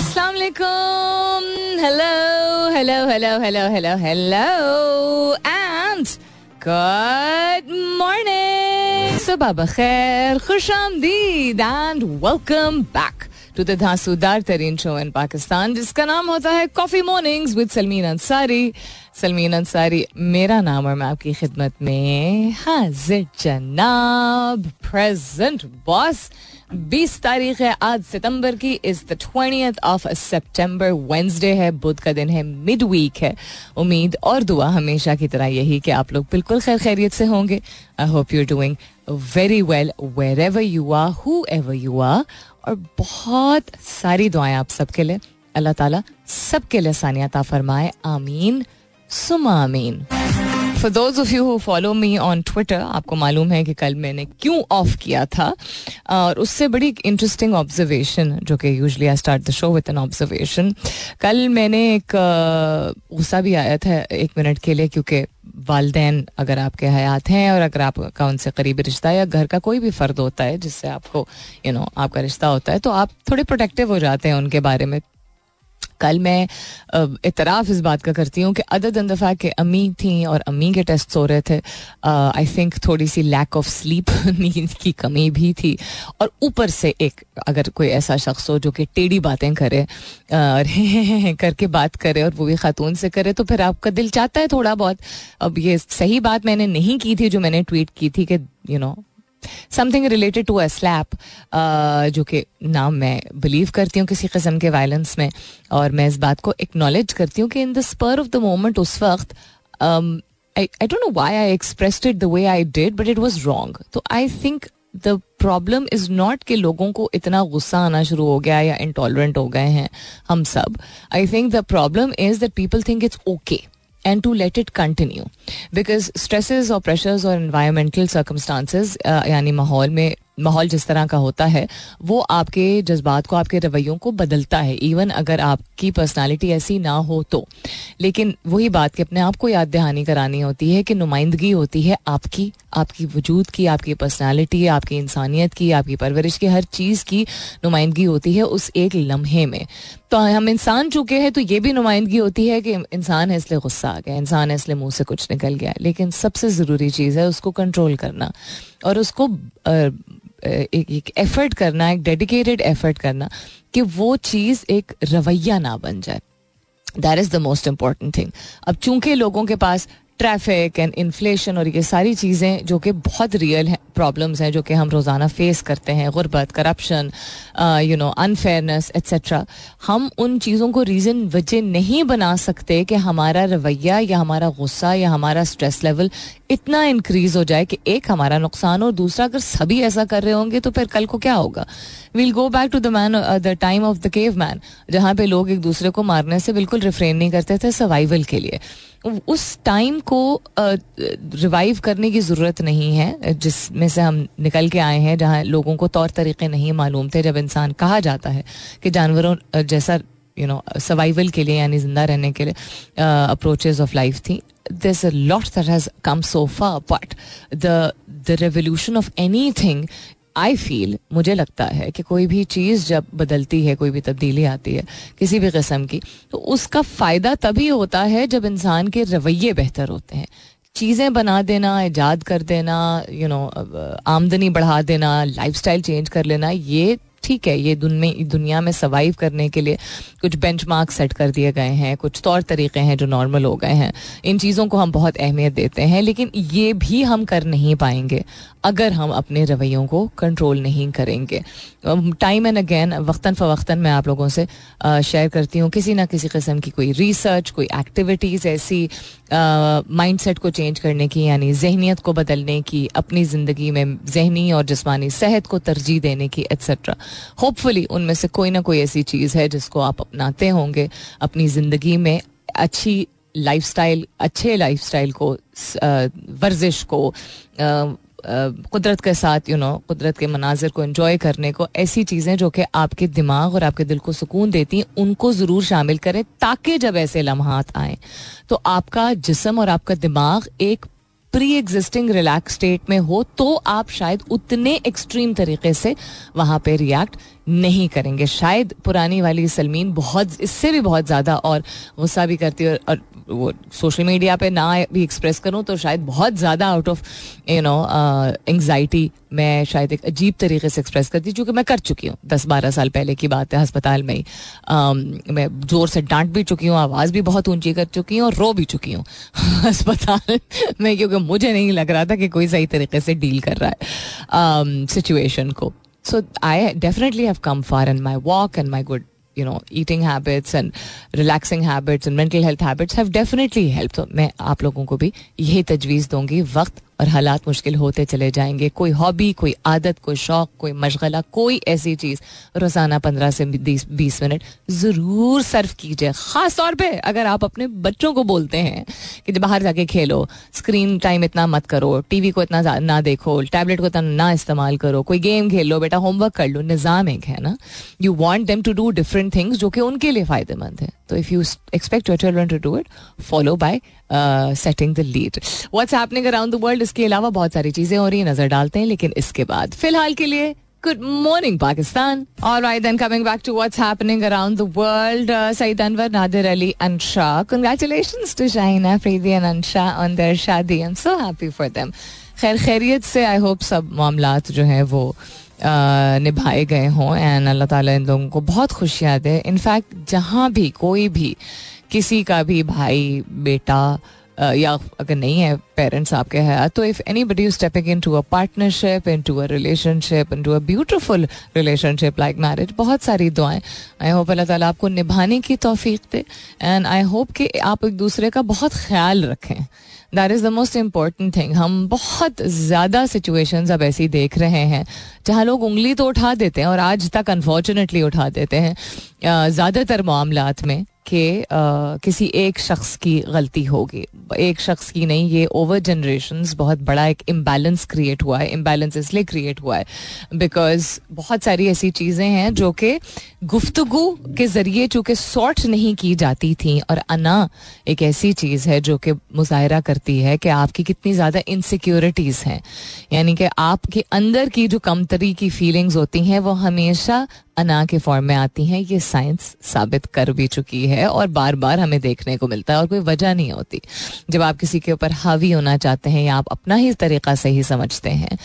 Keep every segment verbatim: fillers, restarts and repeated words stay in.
अस्सलाम वालेकुम. Hello hello hello hello hello hello and good morning. सुबह बखैर, खुश आमदीद and welcome back to the धांसूदार तरीन शो इन पाकिस्तान जिसका नाम होता है coffee mornings with Salmeen Ansari. Salmeen Ansari मेरा नाम और मैं आपकी खिदमत में हाजिर जनाब. Present boss. बीस तारीख है आज सितंबर की. Is the twentieth of September. Wednesday है, बुध का दिन है, मिड वीक है. उम्मीद और दुआ हमेशा की तरह यही कि आप लोग बिल्कुल खैर खैरियत से होंगे. I hope you are doing very well wherever you are, whoever you are. और बहुत सारी दुआएं आप सबके लिए. अल्लाह ताला सबके लिए सानियात अता फरमाए. आमीन सुमा आमीन. For those of you who follow me on Twitter, आपको मालूम है कि कल मैंने क्यों ऑफ किया था. और उससे बड़ी इंटरेस्टिंग ऑब्जर्वेशन, जो कि usually I start the show with an observation. कल मैंने एक गुस्सा भी आया था एक मिनट के लिए, क्योंकि वालदैन अगर आपके हयात हैं और अगर आपका उनसे करीबी रिश्ता या घर का कोई भी फ़र्द होता है जिससे आपको यू नो आपका रिश्ता होता है, तो आप थोड़े प्रोटेक्टिव हो जाते हैं उनके बारे में. कल मैं इतराफ़ इस बात का करती हूँ कि अदर दैन द फैक्ट कि अम्मी थी और अम्मी के टेस्ट हो रहे थे, आई थिंक थोड़ी सी लैक ऑफ स्लीप, नींद की कमी भी थी. और ऊपर से एक अगर कोई ऐसा शख्स हो जो कि टेढ़ी बातें करे और हे हे हे हे करके बात करे, और वो भी ख़ातून से करे, तो फिर आपका दिल चाहता है थोड़ा बहुत. अब ये सही बात मैंने नहीं की थी जो मैंने ट्वीट की थी कि you know something related to a slap, जो कि ना मैं बिलीव करती हूँ किसी किस्म के वायलेंस में. और मैं इस बात को एक्नॉलेज करती हूँ कि in the spur of the moment उस वक्त I don't know why I expressed it the way I did, but it was wrong. तो I think the problem is not कि लोगों को इतना गुस्सा आना शुरू हो गया या इंटॉलरेंट हो गए हैं हम सब. I think the problem is that people think it's okay and to let it continue because stresses or pressures or environmental circumstances uh, यानी माहौल में माहौल जिस तरह का होता है वो आपके जज्बात को, आपके रवैयों को बदलता है, इवन अगर आपकी पर्सनालिटी ऐसी ना हो तो. लेकिन वही बात कि अपने आप को याद दहानी करानी होती है कि नुमाइंदगी होती है आपकी, आपकी वजूद की, आपकी पर्सनालिटी, आपकी इंसानियत की, आपकी परवरिश की, हर चीज़ की नुमाइंदगी होती है उस एक लम्हे में. तो हम इंसान चुके हैं तो ये भी नुमाइंदगी होती है कि इंसान है इसलिए गुस्सा आ गया, इंसान है इसलिए मुँह से कुछ निकल गया. लेकिन सबसे ज़रूरी चीज़ है उसको कंट्रोल करना और उसको एक एफर्ट करना, एक डेडिकेटेड एफर्ट करना कि वो चीज़ एक रवैया ना बन जाए. That is the most important thing. अब चूंकि लोगों के पास ट्रैफिक एंड इन्फ्लेशन और ये सारी चीज़ें जो कि बहुत रियल हैं, प्रॉब्लम्स हैं जो कि हम रोज़ाना फेस करते हैं, गुरबत, corruption, you know unfairness etcetera, हम उन चीज़ों को रीज़न वजह नहीं बना सकते कि हमारा रवैया या हमारा गुस्सा या हमारा स्ट्रेस लेवल इतना इंक्रीज़ हो जाए कि एक हमारा नुकसान और दूसरा अगर सभी ऐसा कर रहे होंगे तो फिर कल को क्या होगा. We'll go back to the man the time of the cave man, जहाँ पे लोग एक दूसरे को मारने से बिल्कुल रिफ्रेन नहीं करते थे सर्वाइवल के लिए. उस टाइम को रिवाइव करने की ज़रूरत नहीं है जिसमें से हम निकल के आए हैं, जहाँ लोगों को तौर तरीक़े नहीं मालूम थे. जब इंसान कहा जाता है कि जानवरों जैसा यू नो सर्वाइवल के लिए यानी ज़िंदा रहने के लिए अप्रोचेस ऑफ लाइफ थी. there's a lot that has come so far, but the the revolution of anything I feel, मुझे लगता है कि कोई भी चीज़ जब बदलती है, कोई भी तब्दीली आती है किसी भी किस्म की, तो उसका फ़ायदा तभी होता है जब इंसान के रवैये बेहतर होते हैं. चीज़ें बना देना, ईजाद कर देना, यू नो आमदनी बढ़ा देना, लाइफस्टाइल चेंज कर लेना, ये ठीक है, ये दुन में, दुनिया में सर्वाइव करने के लिए कुछ बेंचमार्क सेट कर दिए गए हैं, कुछ तौर तरीक़े हैं जो नॉर्मल हो गए हैं. इन चीज़ों को हम बहुत अहमियत देते हैं, लेकिन ये भी हम कर नहीं पाएंगे अगर हम अपने रवैयों को कंट्रोल नहीं करेंगे. टाइम एंड अगेन, वक्तन फ़वक्तन मैं आप लोगों से शेयर करती हूँ किसी ना किसी किस्म की कोई रिसर्च, कोई एक्टिविटीज़ ऐसी माइंडसेट को चेंज करने की, यानी जहनीत को बदलने की, अपनी ज़िंदगी में जहनी और जिस्मानी सेहत को तरजीह देने की एट्सेट्रा. होपफुली उनमें से कोई ना कोई ऐसी चीज़ है जिसको आप अपनाते होंगे अपनी ज़िंदगी में. अच्छी लाइफस्टाइल, अच्छे लाइफस्टाइल को, वर्जिश को, कुदरत के साथ यू नो कुदरत के मनाजिर को एंजॉय करने को, ऐसी चीज़ें जो कि आपके दिमाग और आपके दिल को सुकून देती हैं, उनको ज़रूर शामिल करें ताकि जब ऐसे लम्हात आएँ तो आपका जिस्म और आपका दिमाग एक प्री एग्जिस्टिंग रिलैक्स स्टेट में हो तो आप शायद उतने एक्सट्रीम तरीके से वहाँ पे रिएक्ट नहीं करेंगे. शायद पुरानी वाली सलमीन बहुत इससे भी बहुत ज़्यादा और गुस्सा भी करती है और वो सोशल मीडिया पे ना भी एक्सप्रेस करूँ तो शायद बहुत ज़्यादा out of you know anxiety मैं शायद एक अजीब तरीके से एक्सप्रेस करती, चूँकि मैं कर चुकी हूँ. दस बारह साल पहले की बात है, हस्पताल में ही मैं ज़ोर से डांट भी चुकी हूँ, आवाज़ भी बहुत ऊंची कर चुकी हूँ और रो भी चुकी हूँ अस्पताल में, क्योंकि मुझे नहीं लग रहा था कि कोई सही तरीके से डील कर रहा है सिचुएशन को. So I definitely have come far in my walk and my good, you know, eating habits and relaxing habits and mental health habits have definitely helped. So मैं आप लोगों को भी यही तजवीज़ दूंगी. वक्त और हालात मुश्किल होते चले जाएंगे. कोई हॉबी, कोई आदत, कोई शौक़, कोई मशगला, कोई ऐसी चीज़ रोज़ाना पंद्रह से बीस मिनट ज़रूर सर्व कीजिए. ख़ास तौर पे अगर आप अपने बच्चों को बोलते हैं कि जब बाहर जाके खेलो, स्क्रीन टाइम इतना मत करो, टीवी को इतना ना देखो, टैबलेट को इतना ना इस्तेमाल करो, कोई गेम खेलो बेटा, होमवर्क कर लो. निज़ाम एक है ना. You want them to do different things जो कि उनके लिए फ़ायदेमंद है. तो if you expect your children to do it, follow by setting the lead. What's happening around the world, इसके अलावा बहुत सारी चीजें हो रही हैं, नजर डालते हैं लेकिन इसके बाद फिलहाल के लिए good morning Pakistan. Alright then, coming back to what's happening around the world. Saeed Anwar, Nadir Ali, Ansha. Congratulations to Shaheen Afridi and Ansha on their शादी. I am so happy for them. खैर खैरियत से, आई होप सब मामलात जो हैं वो निभाए गए हों एंड अल्लाह ताला इन लोगों को बहुत खुशियाँ दे. इनफैक्ट जहाँ भी कोई भी किसी का भी भाई बेटा या अगर नहीं है पेरेंट्स आपके हैं तो if anybody is stepping into a partnership, into a relationship, into a beautiful relationship like marriage, बहुत सारी दुआएं. आई होप अल्लाह ताला आपको निभाने की तौफीक दे एंड आई होप कि आप एक दूसरे का बहुत ख्याल रखें. That is the most important thing. हम बहुत ज़्यादा सिचुएशंस अब ऐसी देख रहे हैं जहाँ लोग उंगली तो उठा देते हैं और आज तक अनफॉर्चुनेटली उठा देते हैं ज़्यादातर मामलात में कि किसी एक शख्स की गलती होगी, एक शख्स की नहीं. ये ओवर जनरेशंस बहुत बड़ा एक इम्बैलेंस क्रिएट हुआ है. इम्बैलेंस इसलिए क्रिएट हुआ है बिकॉज बहुत सारी ऐसी चीज़ें हैं जो कि गुफ्तगू के ज़रिए चूँकि सॉर्ट नहीं की जाती थी. और अना एक ऐसी चीज़ है जो कि मुजाहरा करती है कि आपकी कितनी ज़्यादा इनसिक्योरिटीज़ हैं, यानी कि आपके अंदर की जो कमतरी की फीलिंग्स होती हैं वो हमेशा अना के फॉर्म में आती हैं. ये साइंस साबित कर भी चुकी है और बार बार हमें देखने को मिलता है और कोई वजह नहीं होती. जब आप किसी के ऊपर हावी होना चाहते हैं या आप अपना ही तरीक़ा सही समझते हैं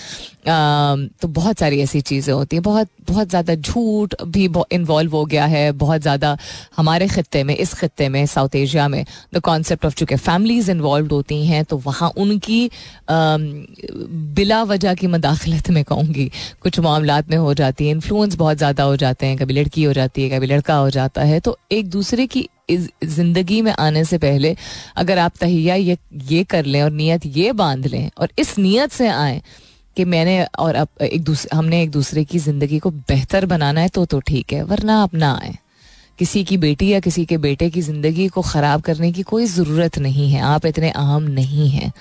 तो बहुत सारी ऐसी चीज़ें होती हैं. बहुत बहुत ज़्यादा झूठ भी इन्वॉल्व हो गया है. बहुत ज़्यादा हमारे ख़ित्ते में, इस ख़ित्ते में साउथ एशिया में द कॉन्सेप्ट ऑफ चूँकि फैमिलीज़ इन्वॉल्व होती हैं तो वहाँ उनकी बिला वजह की मदाखलत में कहूँगी कुछ मामलात में हो जाती है. इन्फ्लुएंस बहुत ज़्यादा हो जाते हैं, कभी लड़की हो जाती है, कभी लड़का हो जाता है. तो एक दूसरे की ज़िंदगी में आने से पहले अगर आप तहिया ये ये कर लें और नीयत ये बांध लें और इस नीयत से आएँ कि मैंने और अब एक दूसरे हमने एक दूसरे की ज़िंदगी को बेहतर बनाना है तो तो ठीक है, वरना आप ना आएँ. किसी की बेटी या किसी के बेटे की ज़िंदगी को ख़राब करने की कोई ज़रूरत नहीं है. आप इतने अहम नहीं हैं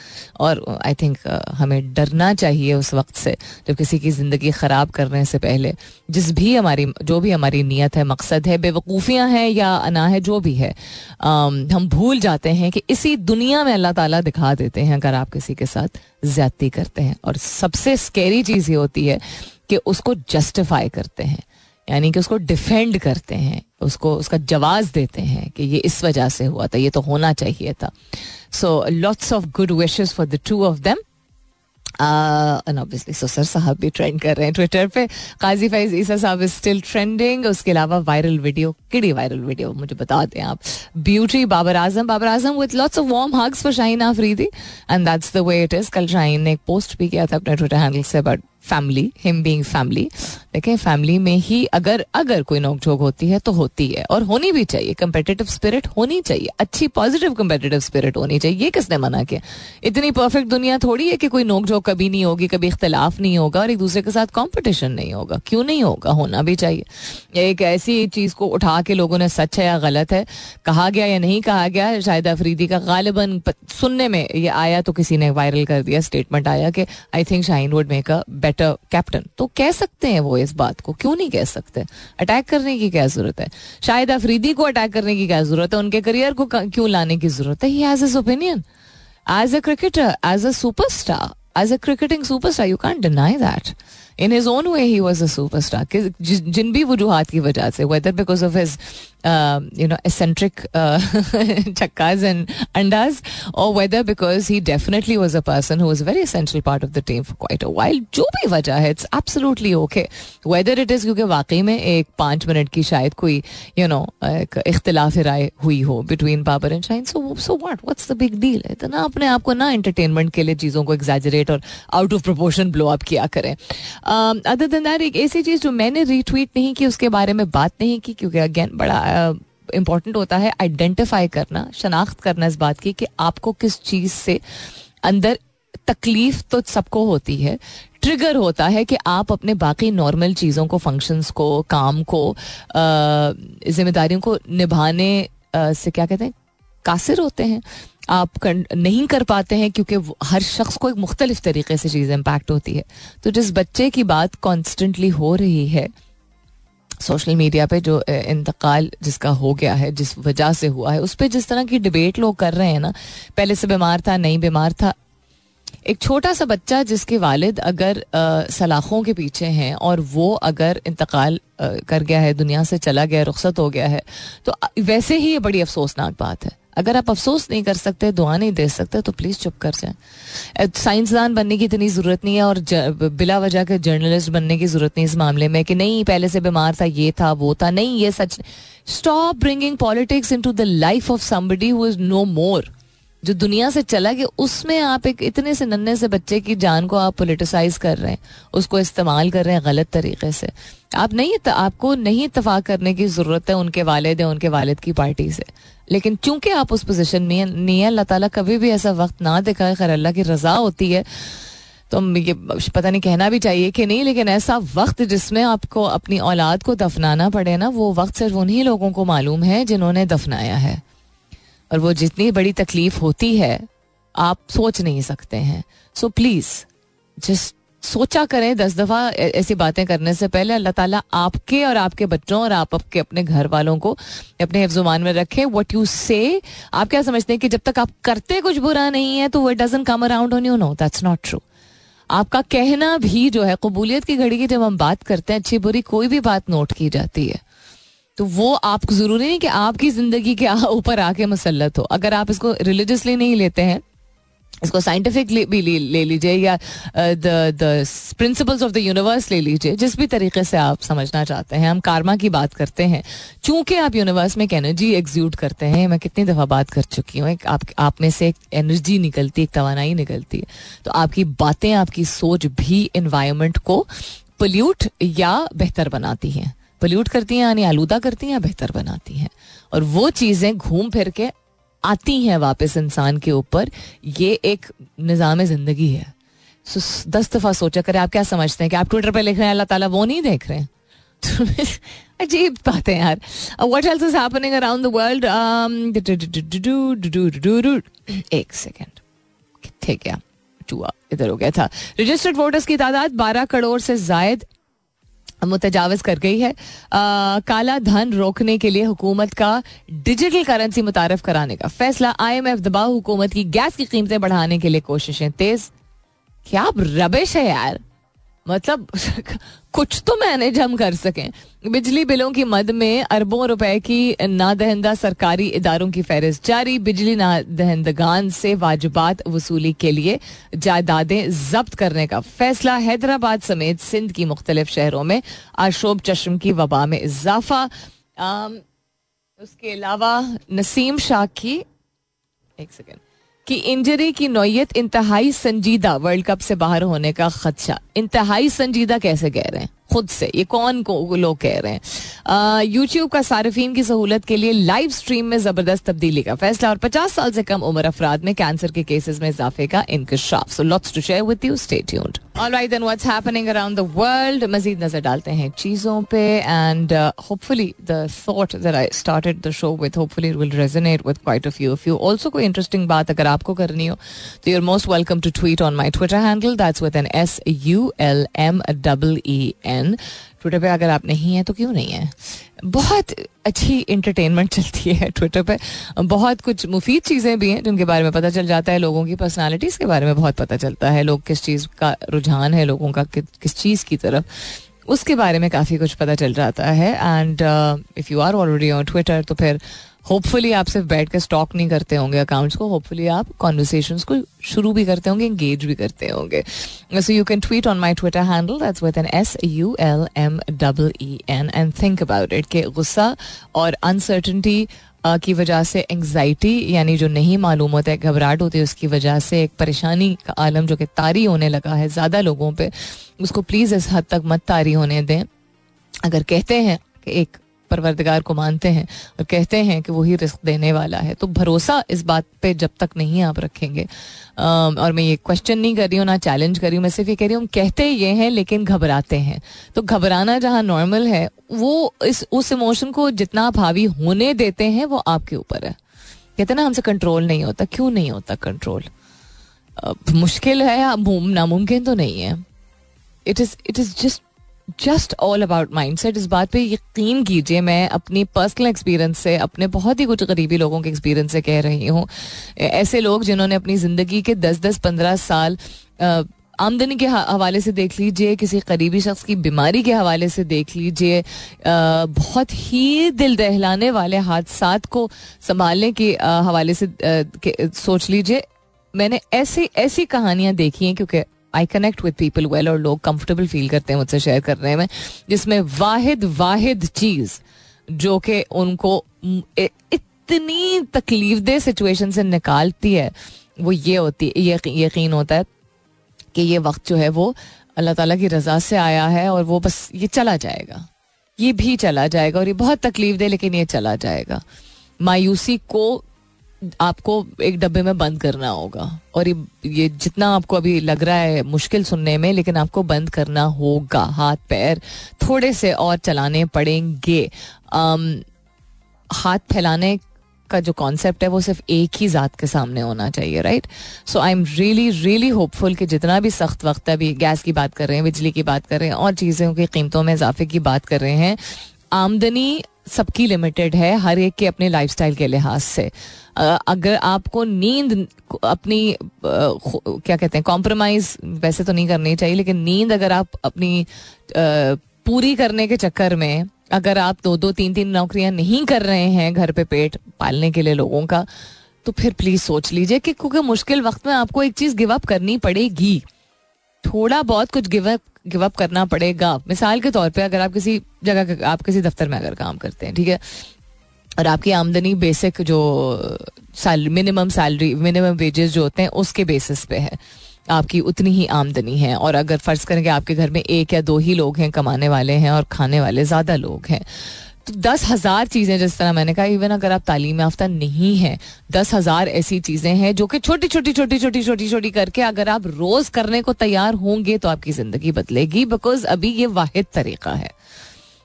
और आई थिंक हमें डरना चाहिए उस वक्त से जब किसी की ज़िंदगी ख़राब करने से पहले जिस भी हमारी जो भी हमारी नीयत है, मकसद है, बेवकूफ़ियाँ हैं या अना है, जो भी है, आम, हम भूल जाते हैं कि इसी दुनिया में अल्लाह ताला दिखा देते हैं अगर आप किसी के साथ ज़्यादती करते हैं. और सबसे स्कैरी चीज़ ये होती है कि उसको जस्टिफाई करते हैं, यानी कि उसको डिफेंड करते हैं, उसको उसका जवाब देते हैं कि ये इस वजह से हुआ था, ये तो होना चाहिए था. So lots of good wishes for the two of them. And obviously सोसर साहब भी ट्रेंड कर रहे हैं ट्विटर पे. काजी फैज ईसा साहब इज स्टिल ट्रेंडिंग. उसके अलावा वायरल वीडियो, किडी वायरल वीडियो मुझे बता दें आप. Beauty Babar Azam, Babar Azam with lots of warm hugs for Shaheen Afridi and that's the way it is. कल शाहीन ने एक पोस्ट भी किया था अपने ट्विटर हैंडल से but family, him being family. देखें, फैमिली में ही अगर अगर कोई नोकझोंक होती है तो होती है और होनी भी चाहिए. कंपेटिटिव स्पिरिट होनी चाहिए, अच्छी पॉजिटिव कंपेटिटिव स्पिरिट होनी चाहिए. ये किसने मना किया? इतनी परफेक्ट दुनिया थोड़ी है कि कोई नोकझोंक कभी नहीं होगी, कभी इख्तलाफ नहीं होगा और एक दूसरे के साथ कॉम्पिटिशन नहीं होगा. क्यों नहीं होगा? होना भी चाहिए. एक ऐसी चीज़ को उठा के लोगों ने सच है या गलत है कहा गया या नहीं कहा गया, शाहिद अफरीदी का गालिबन सुनने में ये आया तो किसी ने वायरल कर दिया, स्टेटमेंट आया कि I think Shaheen would make a captain. तो कह सकते हैं वो इस बात को, क्यों नहीं कह सकते? अटैक करने की क्या जरूरत है? शाहिद अफरीदी को अटैक करने की क्या जरूरत है? उनके करियर को क्यों लाने की जरूरत है? He has his opinion. As a cricketer, as a superstar, as a cricketing superstar, you can't deny that. In his own way, he was a superstar. जिन भी वजूहात की वजह से, whether because of his, uh, you know, eccentric uh, chakkas and andas, or whether because he definitely was a person who was a very essential part of the team for quite a while. जो भी वजह है, it's absolutely okay. Whether it is क्योंकि वाकई में एक पाँच minute की शायद कोई, you know, एक इख्तिलाफ राय हुई हो between Babar and Shaheen. So, so what? What's the big deal? इतना अपने आप को ना entertainment के लिए चीज़ों को exaggerate और out of proportion blow up किया करें. अदर देन दैट, एक ऐसी चीज़ जो मैंने रीट्वीट नहीं की, उसके बारे में बात नहीं की, क्योंकि अगेन बड़ा इम्पॉर्टेंट होता है आइडेंटिफाई करना, शनाख्त करना इस बात की कि आपको किस चीज़ से अंदर तकलीफ तो सबको होती है, ट्रिगर होता है कि आप अपने बाकी नॉर्मल चीज़ों को, फंक्शंस को, काम को, जिम्मेदारियों को निभाने से क्या कहते हैं कासिर होते हैं, आप कर, नहीं कर पाते हैं, क्योंकि हर शख्स को एक मुख्तलिफ तरीके से चीज़ इम्पैक्ट होती है. तो जिस बच्चे की बात कॉन्स्टेंटली हो रही है सोशल मीडिया पे, जो इंतकाल जिसका हो गया है, जिस वजह से हुआ है, उस पर जिस तरह की डिबेट लोग कर रहे हैं ना, पहले से बीमार था, नहीं बीमार था, एक छोटा सा बच्चा जिसके वालिद अगर आ, सलाखों के पीछे हैं और वो अगर इंतकाल आ, कर गया है, दुनिया से चला गया, रुखसत हो गया है, तो वैसे ही ये बड़ी अफसोसनाक बात है. अगर आप अफसोस नहीं कर सकते, दुआ नहीं दे सकते, तो प्लीज़ चुप कर जाएं. साइंसदान बनने की इतनी ज़रूरत नहीं है और बिला वजह के जर्नलिस्ट बनने की ज़रूरत नहीं इस मामले में कि नहीं पहले से बीमार था, ये था, वो था, नहीं ये सच. Stop bringing politics into the life of somebody who is no more, जो दुनिया से चला गया, उसमें आप एक इतने से नन्हे से बच्चे की जान को आप पोलिटिसाइज कर रहे हैं, उसको इस्तेमाल कर रहे हैं गलत तरीके से. आप नहीं, आपको नहीं इत्तफाक करने की ज़रूरत है उनके वालिद है, उनके वालिद की पार्टी से, लेकिन चूंकि आप उस पोजीशन में नहीं है, अल्लाह ताला कभी भी ऐसा वक्त ना दिखाए, खैर अल्लाह की रज़ा होती है, तो ये पता नहीं कहना भी चाहिए कि नहीं, लेकिन ऐसा वक्त जिसमें आपको अपनी औलाद को दफनाना पड़े ना, वो वक्त सिर्फ उन्हीं लोगों को मालूम है जिन्होंने दफनाया है, और वो जितनी बड़ी तकलीफ होती है आप सोच नहीं सकते हैं. सो प्लीज़ जस्ट सोचा करें दस दफ़ा ऐसी बातें करने से पहले. अल्लाह ताला आपके और आपके बच्चों और आप आपके अपने घर वालों को अपने हिफ्ज़-ओ-मान में रखें. व्हाट यू से, आप क्या समझते हैं कि जब तक आप करते कुछ बुरा नहीं है तो it doesn't come around on you? No, that's not true. आपका कहना भी जो है, कबूलियत की घड़ी की जब हम बात करते हैं, अच्छी बुरी कोई भी बात नोट की जाती है, तो वो आप ज़रूरी नहीं कि आपकी ज़िंदगी के ऊपर आके मुसल्लत हो. अगर आप इसको रिलीजियसली नहीं लेते हैं, इसको साइंटिफिकली भी ले लीजिए, या the principles of the universe ले लीजिए, जिस भी तरीके से आप समझना चाहते हैं. हम कारमा की बात करते हैं, चूंकि आप यूनिवर्स में एक एनर्जी एग्ज्यूट करते हैं, मैं कितनी दफ़ा बात कर चुकी हूँ, आप, आप में से एक एनर्जी निकलती, एक तवानाई निकलती है, तो आपकी बातें, आपकी सोच भी इन्वायरमेंट को पोल्यूट या बेहतर बनाती हैं, पोल्यूट करती हैं यानी आलूदा करती हैं या बेहतर बनाती हैं, और वो चीज़ें घूम फिर के आती हैं वापस इंसान के ऊपर. ये एक निज़ाम ज़िंदगी है. सो दस दफ़ा सोचा करें. आप क्या समझते हैं कि आप ट्विटर पे लिख रहे हैं, अल्लाह ताला वो नहीं देख रहे हैं? अजीब बात है यार. What else is happening around the world? एक सेकेंड, किथे गया चूहा? इधर हो गया था. रजिस्टर्ड वोटर्स की तादाद बारह करोड़ से जायद मुतजावज कर गई है. आ, काला धन रोकने के लिए हुकूमत का डिजिटल करेंसी मुतारफ कराने का फैसला. आई एम एफ दबाव, हुकूमत की गैस की कीमतें बढ़ाने के लिए कोशिशें तेज. क्या रबिश है यार, मतलब कुछ तो मैनेज हम कर सकें. बिजली बिलों की मद में अरबों रुपए की नादहिंदा सरकारी इदारों की फहरिस्त जारी. बिजली नादहिंदगान से वाजिबात वसूली के लिए जायदादें जब्त करने का फैसला. हैदराबाद समेत सिंध की मुख्तलिफ शहरों में आशोब चश्म की वबा में इजाफा. उसके अलावा नसीम शाह की एक सेकेंड कि इंजरी की नौयत इंतहाई संजीदा, वर्ल्ड कप से बाहर होने का खदशा. इंतहाई संजीदा कैसे कह रहे हैं खुद से, ये कौन को लोग कह रहे हैं? यूट्यूब का सार्फिन की सहूलत के लिए लाइव स्ट्रीम में ज़बरदस्त तब्दीली का फैसला, और पचास साल से कम उम्र अफराद में कैंसर के केसेस में इजाफे का इंकशाफ. So lots to share with you, stay tuned. Alright then, what's happening around the world, मजीद नजर डालते हैं चीज़ों पे, and hopefully the thought that I started the show with, hopefully it will resonate with quite a few of you. Also कोई interesting बात अगर आपको करनी हो तो you are most welcome to tweet on my Twitter handle, that's with N S U L M double E N. Twitter पे अगर आप नहीं हैं तो क्यों नहीं है. बहुत अच्छी इंटरटेनमेंट चलती है ट्विटर पे, बहुत कुछ मुफीद चीज़ें भी हैं जिनके बारे में पता चल जाता है, लोगों की पर्सनालिटीज़ के बारे में बहुत पता चलता है, लोग किस चीज़ का रुझान है, लोगों का कि, किस चीज़ की तरफ, उसके बारे में काफ़ी कुछ पता चल जाता है. And if you are already on Twitter तो फिर होपफुली आप सिर्फ बैठ कर स्टॉक नहीं करते होंगे अकाउंट्स को, होपफुली आप कॉन्वर्सेशंस को शुरू भी करते होंगे, एंगेज भी करते होंगे. So you can tweet on my Twitter handle, that's with N S U L M double E N. And think about it कि गुस्सा और अनसर्टनटी की वजह से एंग्जाइटी, यानी जो नहीं मालूम होता है, घबराहट होती है, उसकी वजह से एक परेशानी का आलम जो कि तारी होने लगा है ज़्यादा लोगों पे, उसको प्लीज़ इस हद तक मत तारी होने दें. अगर कहते हैं कि एक परवरदिगार को मानते हैं और कहते हैं कि वही रिस्क देने वाला है, तो भरोसा इस बात पे जब तक नहीं आप रखेंगे, और मैं ये क्वेश्चन नहीं कर रही हूँ ना चैलेंज कर रही हूँ, मैं सिर्फ ये कह रही हूँ हम कहते ये हैं लेकिन घबराते हैं. तो घबराना जहाँ नॉर्मल है, वो इस उस इमोशन को जितना आप हावी होने देते हैं वो आपके ऊपर है. कहते हैं ना हमसे कंट्रोल नहीं होता. क्यों नहीं होता कंट्रोल? मुश्किल है, नामुमकिन तो नहीं है. It is it is just just all about mind set. इस बात पे यकीन कीजिए, मैं अपनी पर्सनल एक्सपीरियंस से, अपने बहुत ही कुछ गरीबी लोगों के एक्सपीरियंस से कह रही हूँ. ऐसे लोग जिन्होंने अपनी ज़िंदगी के दस दस पंद्रह साल आमदनी के हवाले से देख लीजिए, किसी करीबी शख्स की बीमारी के हवाले से देख लीजिए, बहुत ही दिल दहलाने वाले हादसा को संभालने के हवाले से सोच लीजिए. मैंने ऐसी ऐसी कहानियाँ देखी हैं, क्योंकि I connect with people well, और लोग कंफर्टेबल फील करते हैं मुझसे शेयर करने में, जिसमें वाहिद वाहिद चीज़ जो कि उनको इतनी तकलीफदेह सिचुएशन से निकालती है वो ये होती है, ये यकीन होता है कि ये वक्त जो है वो अल्लाह ताला की रज़ा से आया है और वो बस ये चला जाएगा, ये भी चला जाएगा, और ये बहुत तकलीफदेह लेकिन ये चला जाएगा. मायूसी को आपको एक डब्बे में बंद करना होगा, और ये जितना आपको अभी लग रहा है मुश्किल सुनने में, लेकिन आपको बंद करना होगा. हाथ पैर थोड़े से और चलाने पड़ेंगे. आम, हाथ फैलाने का जो कॉन्सेप्ट है वो सिर्फ एक ही ज़ात के सामने होना चाहिए, right? So I am really really hopeful कि जितना भी सख्त वक्त है, अभी गैस की बात कर रहे हैं, बिजली की बात कर रहे हैं, और चीज़ों की कीमतों में इजाफे की बात कर रहे हैं, आमदनी सबकी लिमिटेड है, हर एक के अपने लाइफस्टाइल के लिहाज से. अगर आपको नींद अपनी क्या कहते हैं कॉम्प्रोमाइज़ वैसे तो नहीं करनी चाहिए, लेकिन नींद अगर आप अपनी पूरी करने के चक्कर में, अगर आप दो दो तीन तीन नौकरियां नहीं कर रहे हैं घर पे पेट पालने के लिए लोगों का, तो फिर प्लीज़ सोच लीजिए कि क्योंकि मुश्किल वक्त में आपको एक चीज़ गिव अप करनी पड़ेगी, थोड़ा बहुत कुछ गिव अप गिव अप करना पड़ेगा. मिसाल के तौर पे अगर आप किसी जगह, आप किसी दफ्तर में अगर काम करते हैं, ठीक है, और आपकी आमदनी बेसिक जो साल मिनिमम सैलरी मिनिमम वेजेस जो होते हैं उसके बेसिस पे है, आपकी उतनी ही आमदनी है, और अगर फ़र्ज़ करें कि आपके घर में एक या दो ही लोग हैं कमाने वाले हैं और खाने वाले ज़्यादा लोग हैं, तो दस हज़ार चीज़ें, जिस तरह मैंने कहा, इवन अगर आप तालीम याफ्ता नहीं हैं, दस हज़ार ऐसी चीज़ें हैं जो कि छोटी छोटी छोटी छोटी छोटी छोटी करके अगर आप रोज़ करने को तैयार होंगे तो आपकी ज़िंदगी बदलेगी, बिकॉज अभी ये वाहिद तरीक़ा है.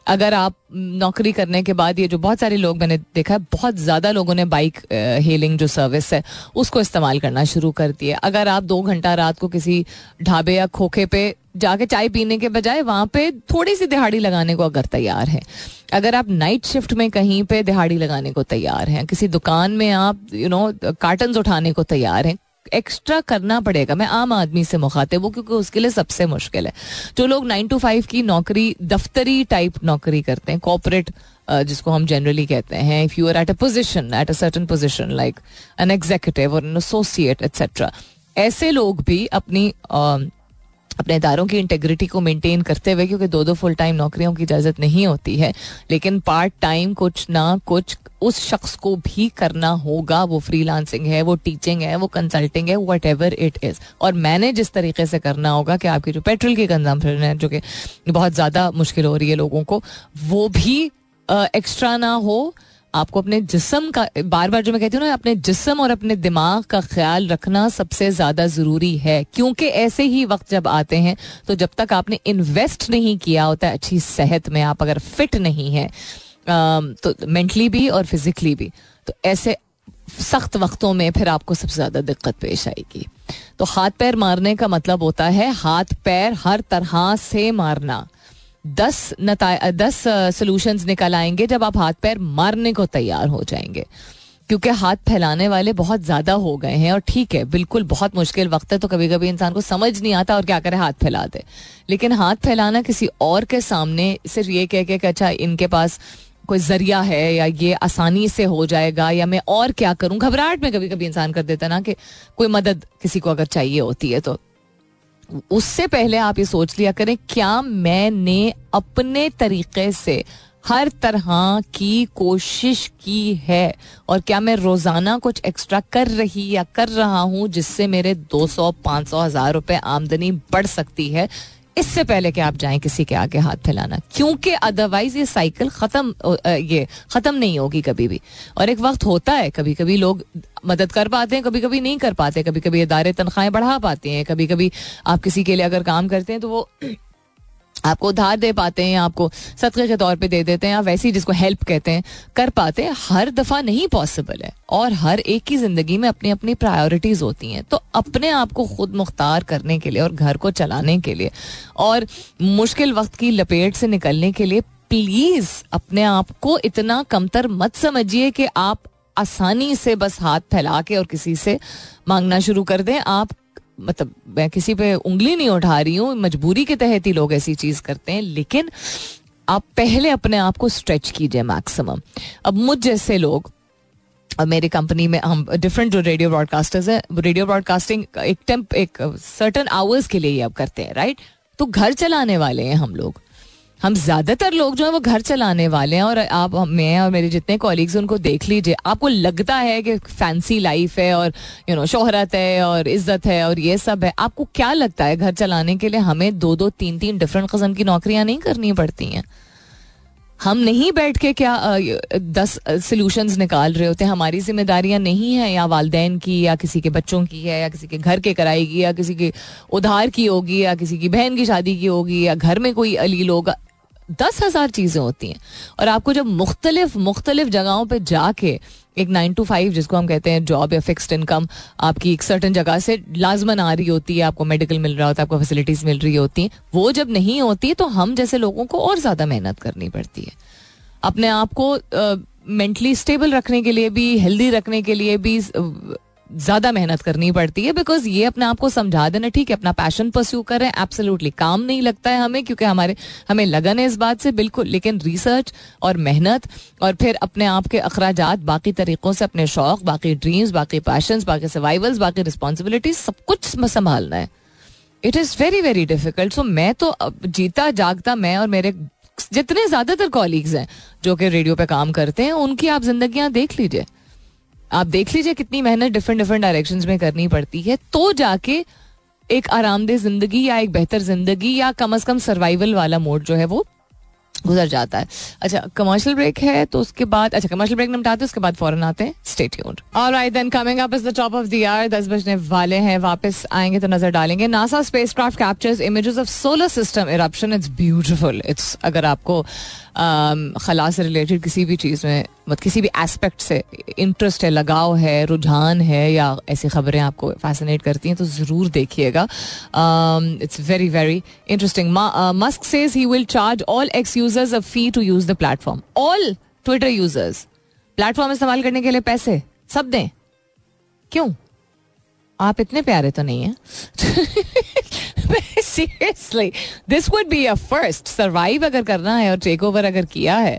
अगर आप नौकरी करने के बाद, ये जो बहुत सारे लोग मैंने देखा है, बहुत ज़्यादा लोगों ने बाइक हेलिंग जो सर्विस है उसको इस्तेमाल करना शुरू कर दिया. अगर आप दो घंटा रात को किसी ढाबे या खोखे पे जाके चाय पीने के बजाय वहाँ पे थोड़ी सी दिहाड़ी लगाने को अगर तैयार हैं, अगर आप नाइट शिफ्ट में कहीं पे दिहाड़ी लगाने को तैयार हैं, किसी दुकान में आप यू नो कार्टन्स उठाने को तैयार हैं, एक्स्ट्रा करना पड़ेगा. मैं आम आदमी से मुखातिब हूँ क्योंकि उसके लिए सबसे मुश्किल है. जो लोग नाइन टू फाइव की नौकरी, दफ्तरी टाइप नौकरी करते हैं, कॉर्पोरेट जिसको हम जनरली कहते हैं, if you are at a position, at a certain position like an executive और एन एसोसिएट एट्सेट्रा, ऐसे लोग भी अपनी uh, अपने इदारों की इंटेग्रिटी को मेंटेन करते हुए, क्योंकि दो दो फुल टाइम नौकरियों की इजाज़त नहीं होती है, लेकिन पार्ट टाइम कुछ ना कुछ उस शख्स को भी करना होगा. वो फ्रीलांसिंग है, वो टीचिंग है, वो कंसल्टिंग है, वट एवर इट इज़, और मैनेज इस तरीके से करना होगा कि आपकी जो पेट्रोल की कंजम्पशन है, जो कि बहुत ज़्यादा मुश्किल हो रही है लोगों को, वो भी एक्स्ट्रा ना हो. आपको अपने जिस्म का, बार बार जो मैं कहती हूँ ना, अपने जिस्म और अपने दिमाग का ख्याल रखना सबसे ज़्यादा ज़रूरी है, क्योंकि ऐसे ही वक्त जब आते हैं, तो जब तक आपने इन्वेस्ट नहीं किया होता है अच्छी सेहत में, आप अगर फिट नहीं हैं तो मेंटली भी और फिज़िकली भी, तो ऐसे सख्त वक्तों में फिर आपको सबसे ज़्यादा दिक्कत पेश आएगी. तो हाथ पैर मारने का मतलब होता है हाथ पैर हर तरह से मारना, दस नतीजे दस सॉल्यूशंस निकल आएंगे जब आप हाथ पैर मारने को तैयार हो जाएंगे, क्योंकि हाथ फैलाने वाले बहुत ज़्यादा हो गए हैं. और ठीक है, बिल्कुल बहुत मुश्किल वक्त है तो कभी कभी इंसान को समझ नहीं आता और क्या करे, हाथ फैला दे. लेकिन हाथ फैलाना किसी और के सामने सिर्फ ये कह के कि अच्छा इनके पास कोई जरिया है या ये आसानी से हो जाएगा या मैं और क्या करूं, घबराहट में कभी कभी इंसान कर देता ना कि कोई मदद किसी को अगर चाहिए होती है, तो उससे पहले आप ये सोच लिया करें क्या मैंने अपने तरीके से हर तरह की कोशिश की है और क्या मैं रोजाना कुछ एक्स्ट्रा कर रही या कर रहा हूं जिससे मेरे दो सौ, पाँच सौ, हज़ार रुपए आमदनी बढ़ सकती है, इससे पहले कि आप जाएं किसी के आगे हाथ फैलाना. क्योंकि अदरवाइज ये साइकिल खत्म ये खत्म नहीं होगी कभी भी. और एक वक्त होता है कभी कभी लोग मदद कर पाते हैं, कभी कभी नहीं कर पाते, कभी कभी इदारे तनख्वाहें बढ़ा पाते हैं, कभी कभी आप किसी के लिए अगर काम करते हैं तो वो आपको उधार दे पाते हैं, आपको सदक़े के तौर पे दे देते हैं, आप वैसी जिसको हेल्प कहते हैं कर पाते हैं. हर दफ़ा नहीं पॉसिबल है और हर एक की ज़िंदगी में अपनी अपनी प्रायोरिटीज़ होती हैं. तो अपने आप को ख़ुद मुख्तार करने के लिए और घर को चलाने के लिए और मुश्किल वक्त की लपेट से निकलने के लिए प्लीज़ अपने आप को इतना कमतर मत समझिए कि आप आसानी से बस हाथ फैला के और किसी से मांगना शुरू कर दें. आप मतलब मैं किसी पे उंगली नहीं उठा रही हूँ, मजबूरी के तहत ही लोग ऐसी चीज़ करते हैं, लेकिन आप पहले अपने आप को स्ट्रेच कीजिए मैक्सिमम. अब मुझ जैसे लोग और मेरी कंपनी में हम डिफरेंट जो रेडियो ब्रॉडकास्टर्स हैं, रेडियो ब्रॉडकास्टिंग एक टेम्प एक सर्टन आवर्स के लिए ही अब करते हैं, राइट. तो घर चलाने वाले हैं हम लोग, हम ज़्यादातर लोग जो हैं वो घर चलाने वाले हैं. और आप मैं और मेरे जितने कॉलीग्स उनको देख लीजिए, आपको लगता है कि फैंसी लाइफ है और यू नो शोहरत है और इज्जत है और ये सब है. आपको क्या लगता है घर चलाने के लिए हमें दो दो तीन तीन डिफरेंट किस्म की नौकरियां नहीं करनी पड़ती हैं? हम नहीं बैठ के क्या दस सॉल्यूशंस निकाल रहे होते हैं? हमारी जिम्मेदारियां नहीं है या वालिदैन की या किसी के बच्चों की है या किसी के घर के कराएगी या किसी के उधार की होगी या किसी की बहन की शादी की होगी या घर में कोई अलील होगा. दस हज़ार चीज़ें होती हैं और आपको जब मुख्तलिफ मुख्तलिफ जगहों पर जाके एक नाइन टू फाइव जिसको हम कहते हैं जॉब या फिक्स्ड इनकम आपकी एक सर्टन जगह से लाजमन आ रही होती है, आपको मेडिकल मिल रहा होता है, आपको फैसिलिटीज़ मिल रही होती हैं, वो जब नहीं होती तो हम जैसे लोगों को और ज़्यादा मेहनत करनी पड़ती है. अपने आप को मेंटली स्टेबल रखने के लिए भी, हेल्दी रखने के लिए भी ज़्यादा मेहनत करनी पड़ती है. बिकॉज ये अपने आप को समझा देना ठीक है अपना पैशन परस्यू कर रहे हैं, एब्सोल्युटली काम नहीं लगता है हमें क्योंकि हमारे हमें लगन है इस बात से बिल्कुल, लेकिन रिसर्च और मेहनत और फिर अपने आप के अखराजात बाकी तरीक़ों से, अपने शौक़, बाकी ड्रीम्स, बाकी पैशंस, बाकी सर्वाइवल्स, बाकी रिस्पॉन्सिबिलिटीज, सब कुछ संभालना है. It is very very difficult. सो मैं तो जीता जागता मैं और मेरे जितने ज़्यादातर कॉलीग्स हैं जो कि रेडियो पर काम करते हैं उनकी आप जिंदगियाँ देख लीजिए, आप देख लीजिए कितनी मेहनत डिफरेंट डिफरेंट डायरेक्शंस में करनी पड़ती है, तो जाके एक आरामदेह जिंदगी या एक बेहतर जिंदगी या कम से कम सर्वाइवल वाला मोड जो है वो गुजर जाता है. अच्छा, कमर्शियल ब्रेक है तो उसके बाद अच्छा कमर्शियल ब्रेक निपटाते हैं, उसके बाद फौरन आते हैं. Stay tuned. Alright then, coming up is the top of the hour. दस बजने वाले हैं, वापस आएंगे तो नजर डालेंगे. NASA spacecraft captures images of solar system eruption. It's beautiful. It's अगर आपको खला से रिलेटेड किसी भी चीज़ में मतलब किसी भी एस्पेक्ट से इंटरेस्ट है, लगाव है, रुझान है या ऐसी खबरें आपको फैसिनेट करती हैं तो ज़रूर देखिएगा. It's very very interesting. Musk says he will charge all X users a fee to use the platform. All Twitter users platform इस्तेमाल करने के लिए पैसे सब दें. क्यों? आप इतने प्यारे तो नहीं हैं. Seriously, this would be a first. Survive अगर करना है और टेक ओवर अगर किया है,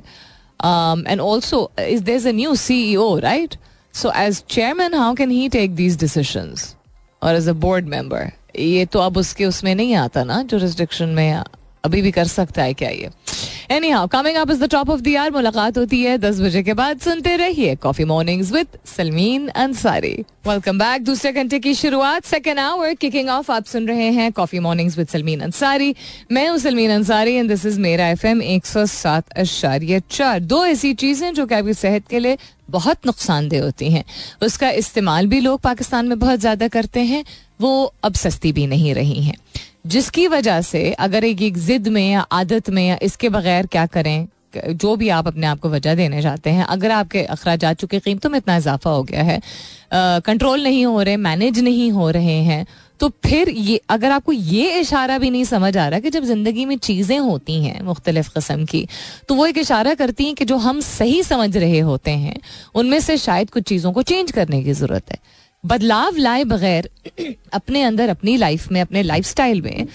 and also is there a new CEO, right. So as chairman how can he take these decisions और एज अ बोर्ड मेंबर ये तो अब उसके उसमें नहीं आता ना, ज्यूरिसडिक्शन में अभी भी कर सकता है क्या ये. Anyhow, coming up is the top of the hour. मुलाकात होती है दस बजे के बाद. सुनते रहिए coffee mornings with Salmeen Ansari. Welcome back. दूसरे घंटे की शुरुआत, सेकेंड आवर किकिंग ऑफ. आप सुन रहे हैं coffee mornings with Salmeen Ansari. मैं हूँ Salmeen Ansari and this is मेरा एफ एम एक सौ सात दशमलव चार. दो ऐसी चीजें जो कि आपकी सेहत के लिए बहुत नुकसानदेह होती हैं, उसका इस्तेमाल भी लोग पाकिस्तान में बहुत ज्यादा करते हैं, वो अब सस्ती भी नहीं रही हैं, जिसकी वजह से अगर एक एक जिद में या आदत में या इसके बगैर क्या करें, जो भी आप अपने आप को वजह देने चाहते हैं, अगर आपके अखराजात चूँकि कीमतों में इतना इजाफा हो गया है, कंट्रोल नहीं हो रहे, मैनेज नहीं हो रहे हैं, तो फिर ये अगर आपको ये इशारा भी नहीं समझ आ रहा कि जब ज़िंदगी में चीज़ें होती हैं मुख्तलिफ़ क़िस्म की तो वो एक इशारा करती हैं कि जो हम सही समझ रहे होते हैं उनमें से शायद कुछ चीज़ों को चेंज करने की ज़रूरत है. बदलाव लाए बगैर अपने अंदर, अपनी लाइफ में, अपने लाइफस्टाइल में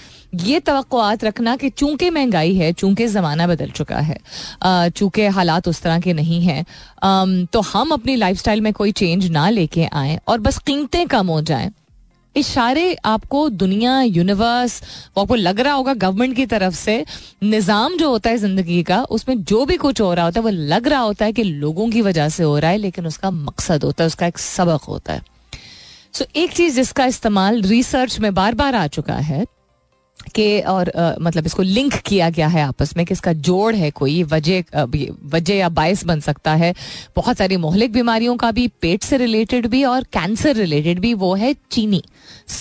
ये तवक्कुआत रखना कि चूंकि महंगाई है, चूंकि ज़माना बदल चुका है, चूंकि हालात उस तरह के नहीं हैं, तो हम अपनी लाइफस्टाइल में कोई चेंज ना लेके आएँ और बस कीमतें कम हो जाएँ. इशारे आपको दुनिया, यूनिवर्स, आपको लग रहा होगा गवर्नमेंट की तरफ से निज़ाम जो होता है ज़िंदगी का उसमें जो भी कुछ हो रहा होता है वो लग रहा होता है कि लोगों की वजह से हो रहा है, लेकिन उसका मकसद होता है, उसका एक सबक होता है. सो एक चीज़ जिसका इस्तेमाल रिसर्च में बार बार आ चुका है के और आ, मतलब इसको लिंक किया गया है आपस में कि इसका जोड़ है, कोई वजह वजह या बायस बन सकता है बहुत सारी मोहलिक बीमारियों का भी, पेट से रिलेटेड भी और कैंसर रिलेटेड भी, वो है चीनी.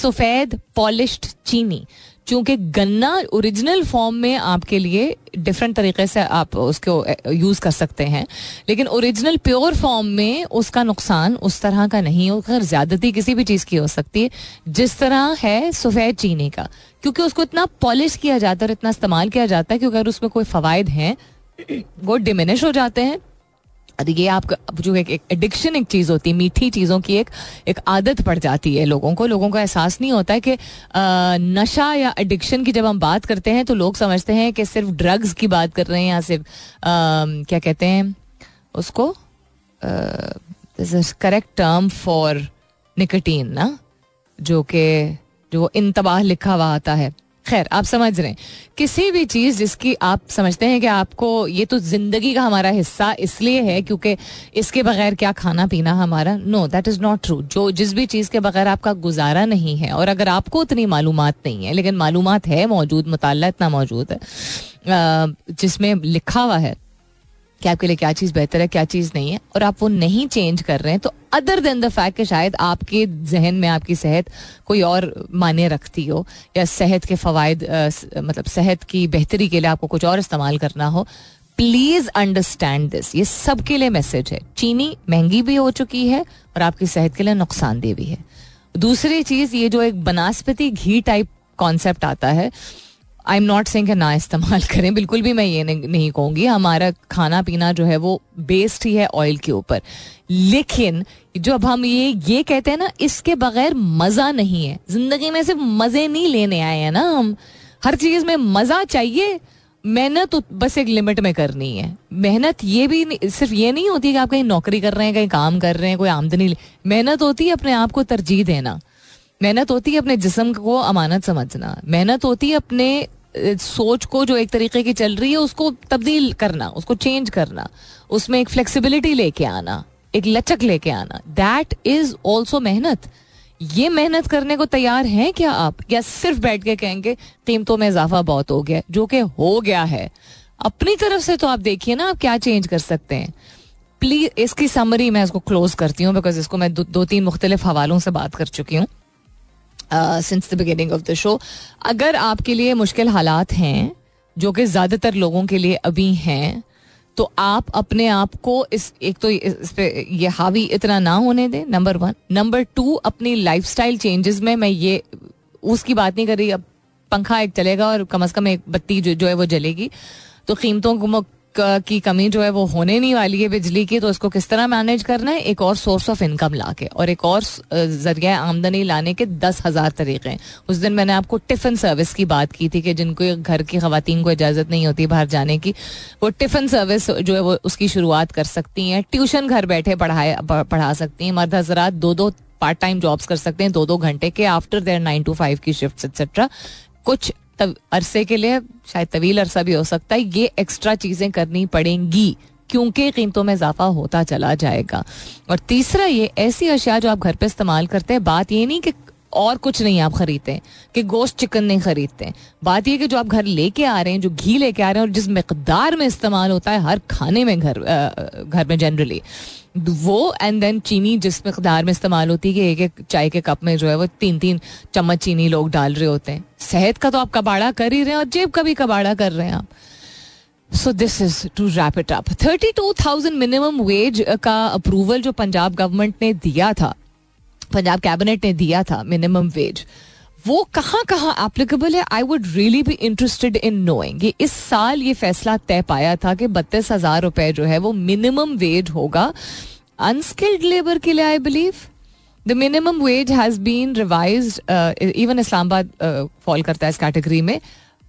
सफ़ेद पॉलिश्ड चीनी, चूँकि गन्ना ओरिजिनल फॉर्म में आपके लिए डिफरेंट तरीके से आप उसको यूज़ कर सकते हैं, लेकिन ओरिजिनल प्योर फॉर्म में उसका नुकसान उस तरह का नहीं हो, अगर ज़्यादती किसी भी चीज़ की हो सकती है जिस तरह है सफ़ेद चीनी का, क्योंकि उसको इतना पॉलिश किया जाता है और इतना इस्तेमाल किया जाता है कि अगर उसमें कोई फ़वाइद हैं वो डिमिनिश हो जाते हैं. और ये आपका जो एक एडिक्शन एक चीज़ होती है, मीठी चीज़ों की एक एक आदत पड़ जाती है लोगों को. लोगों को एहसास नहीं होता है कि नशा या एडिक्शन की जब हम बात करते हैं तो लोग समझते हैं कि सिर्फ ड्रग्स की बात कर रहे हैं या सिर्फ आ, क्या कहते हैं उसको, this is correct term for nicotine ना, जो कि जो इंतबाह लिखा हुआ आता है. खैर आप समझ रहे हैं, किसी भी चीज़ जिसकी आप समझते हैं कि आपको ये तो ज़िंदगी का हमारा हिस्सा इसलिए है क्योंकि इसके बगैर क्या खाना पीना हमारा, no that is not true. जो जिस भी चीज़ के बगैर आपका गुजारा नहीं है, और अगर आपको उतनी मालूमात नहीं है, लेकिन मालूमात है, मौजूद मुताला इतना मौजूद है जिसमें लिखा हुआ है कि आपके लिए क्या चीज़ बेहतर है, क्या चीज़ नहीं है, और आप वो नहीं चेंज कर रहे हैं, तो अदर देन द फैक्ट कि शायद आपके जहन में आपकी सेहत कोई और माने रखती हो या सेहत के फ़वाइद, मतलब सेहत की बेहतरी के लिए आपको कुछ और इस्तेमाल करना हो, प्लीज़ अंडरस्टैंड दिस. ये सबके लिए मैसेज है. चीनी महंगी भी हो चुकी है और आपकी सेहत के लिए नुकसानदेह भी है. दूसरी चीज़, ये जो एक बनास्पति घी टाइप कॉन्सेप्ट आता है, आई एम नॉट सेइंग कि ना इस्तेमाल करें, बिल्कुल भी मैं ये नहीं कहूँगी. हमारा खाना पीना जो है वो बेस्ड ही है ऑयल के ऊपर, लेकिन जब हम ये ये कहते हैं ना इसके बगैर मज़ा नहीं है, ज़िंदगी में सिर्फ मज़े नहीं लेने आए हैं ना हम, हर चीज़ में मज़ा चाहिए, मेहनत तो बस एक लिमिट में करनी है. मेहनत ये भी नहीं, सिर्फ ये नहीं होती कि आप कहीं नौकरी कर रहे हैं, कहीं काम कर रहे हैं, कोई आमदनी. मेहनत होती है अपने आप को तरजीह देना, मेहनत होती है अपने जिस्म को अमानत समझना, मेहनत होती है अपने सोच को जो एक तरीके की चल रही है उसको तब्दील करना, उसको चेंज करना, उसमें एक फ्लेक्सिबिलिटी लेके आना, एक लचक लेके आना. दैट इज ऑल्सो मेहनत. ये मेहनत करने को तैयार हैं क्या आप, या सिर्फ बैठ के कहेंगे कीमतों में इजाफा बहुत हो गया, जो कि हो गया है. अपनी तरफ से तो आप देखिए ना आप क्या चेंज कर सकते हैं. प्लीज इसकी समरी मैं इसको क्लोज करती हूँ बिकॉज इसको मैं दो, दो तीन मुख्तलिफ हवालों से बात कर चुकी हूँ since the beginning of the show. अगर आपके लिए मुश्किल हालात हैं, जो कि ज़्यादातर लोगों के लिए अभी हैं, तो आप अपने आप को इस एक तो इस पे ये हावी इतना ना होने दें, नंबर वन. नंबर टू, अपनी लाइफस्टाइल चेंजेस में मैं ये उसकी बात नहीं कर रही, अब पंखा एक चलेगा और कम अज़ कम एक बत्ती जो जो है वो जलेगी, तो कीमतों को की कमी जो है वो होने नहीं वाली है बिजली की, तो उसको किस तरह मैनेज करना है, एक और सोर्स ऑफ इनकम ला के और एक और जरिया आमदनी लाने के दस हज़ार तरीके हैं. उस दिन मैंने आपको टिफ़िन सर्विस की बात की थी कि जिनको घर की ख़वातीन को इजाज़त नहीं होती बाहर जाने की, वो टिफ़िन सर्विस जो है वो उसकी शुरुआत कर सकती हैं. ट्यूशन घर बैठे पढ़ाए पढ़ा सकती हैं. मर्द हजरात दो दो पार्ट टाइम जॉब्स कर सकते हैं, दो दो घंटे के, after there nine to five की शिफ्ट एक्सेट्रा. कुछ तब अरसे के लिए, शायद तवील अरसा भी हो सकता है, ये एक्स्ट्रा चीज़ें करनी पड़ेंगी क्योंकि कीमतों में इजाफा होता चला जाएगा. और तीसरा, ये ऐसी अशिया जो आप घर पे इस्तेमाल करते हैं, बात ये नहीं कि और कुछ नहीं आप ख़रीदते, कि गोश्त चिकन नहीं ख़रीदते, बात ये कि जो आप घर लेके आ रहे हैं, जो घी लेके आ रहे हैं और जिस मकदार में इस्तेमाल होता है हर खाने में घर आ, घर में जनरली वो, एंड देन चीनी जिस मकदार में इस्तेमाल होती है कि एक एक चाय के कप में जो है वो तीन तीन चम्मच चीनी लोग डाल रहे होते हैं. सेहत का तो आप कबाड़ा कर ही रहे हैं और जेब का भी कबाड़ा कर रहे हैं आप. So this is to wrap it up. Thirty two thousand minimum wage का अप्रूवल जो पंजाब गवर्नमेंट ने दिया था, पंजाब कैबिनेट ने दिया था मिनिमम वेज, वो कहाँ कहाँ एप्लीकेबल है, I would really be interested in knowing. ये इस साल ये फैसला तय पाया था कि बत्तीस हजार रुपए जो है वो मिनिमम वेज होगा अनस्किल्ड लेबर के लिए. I believe the minimum wage has been revised, even Islamabad fall करता है इस कैटेगरी में.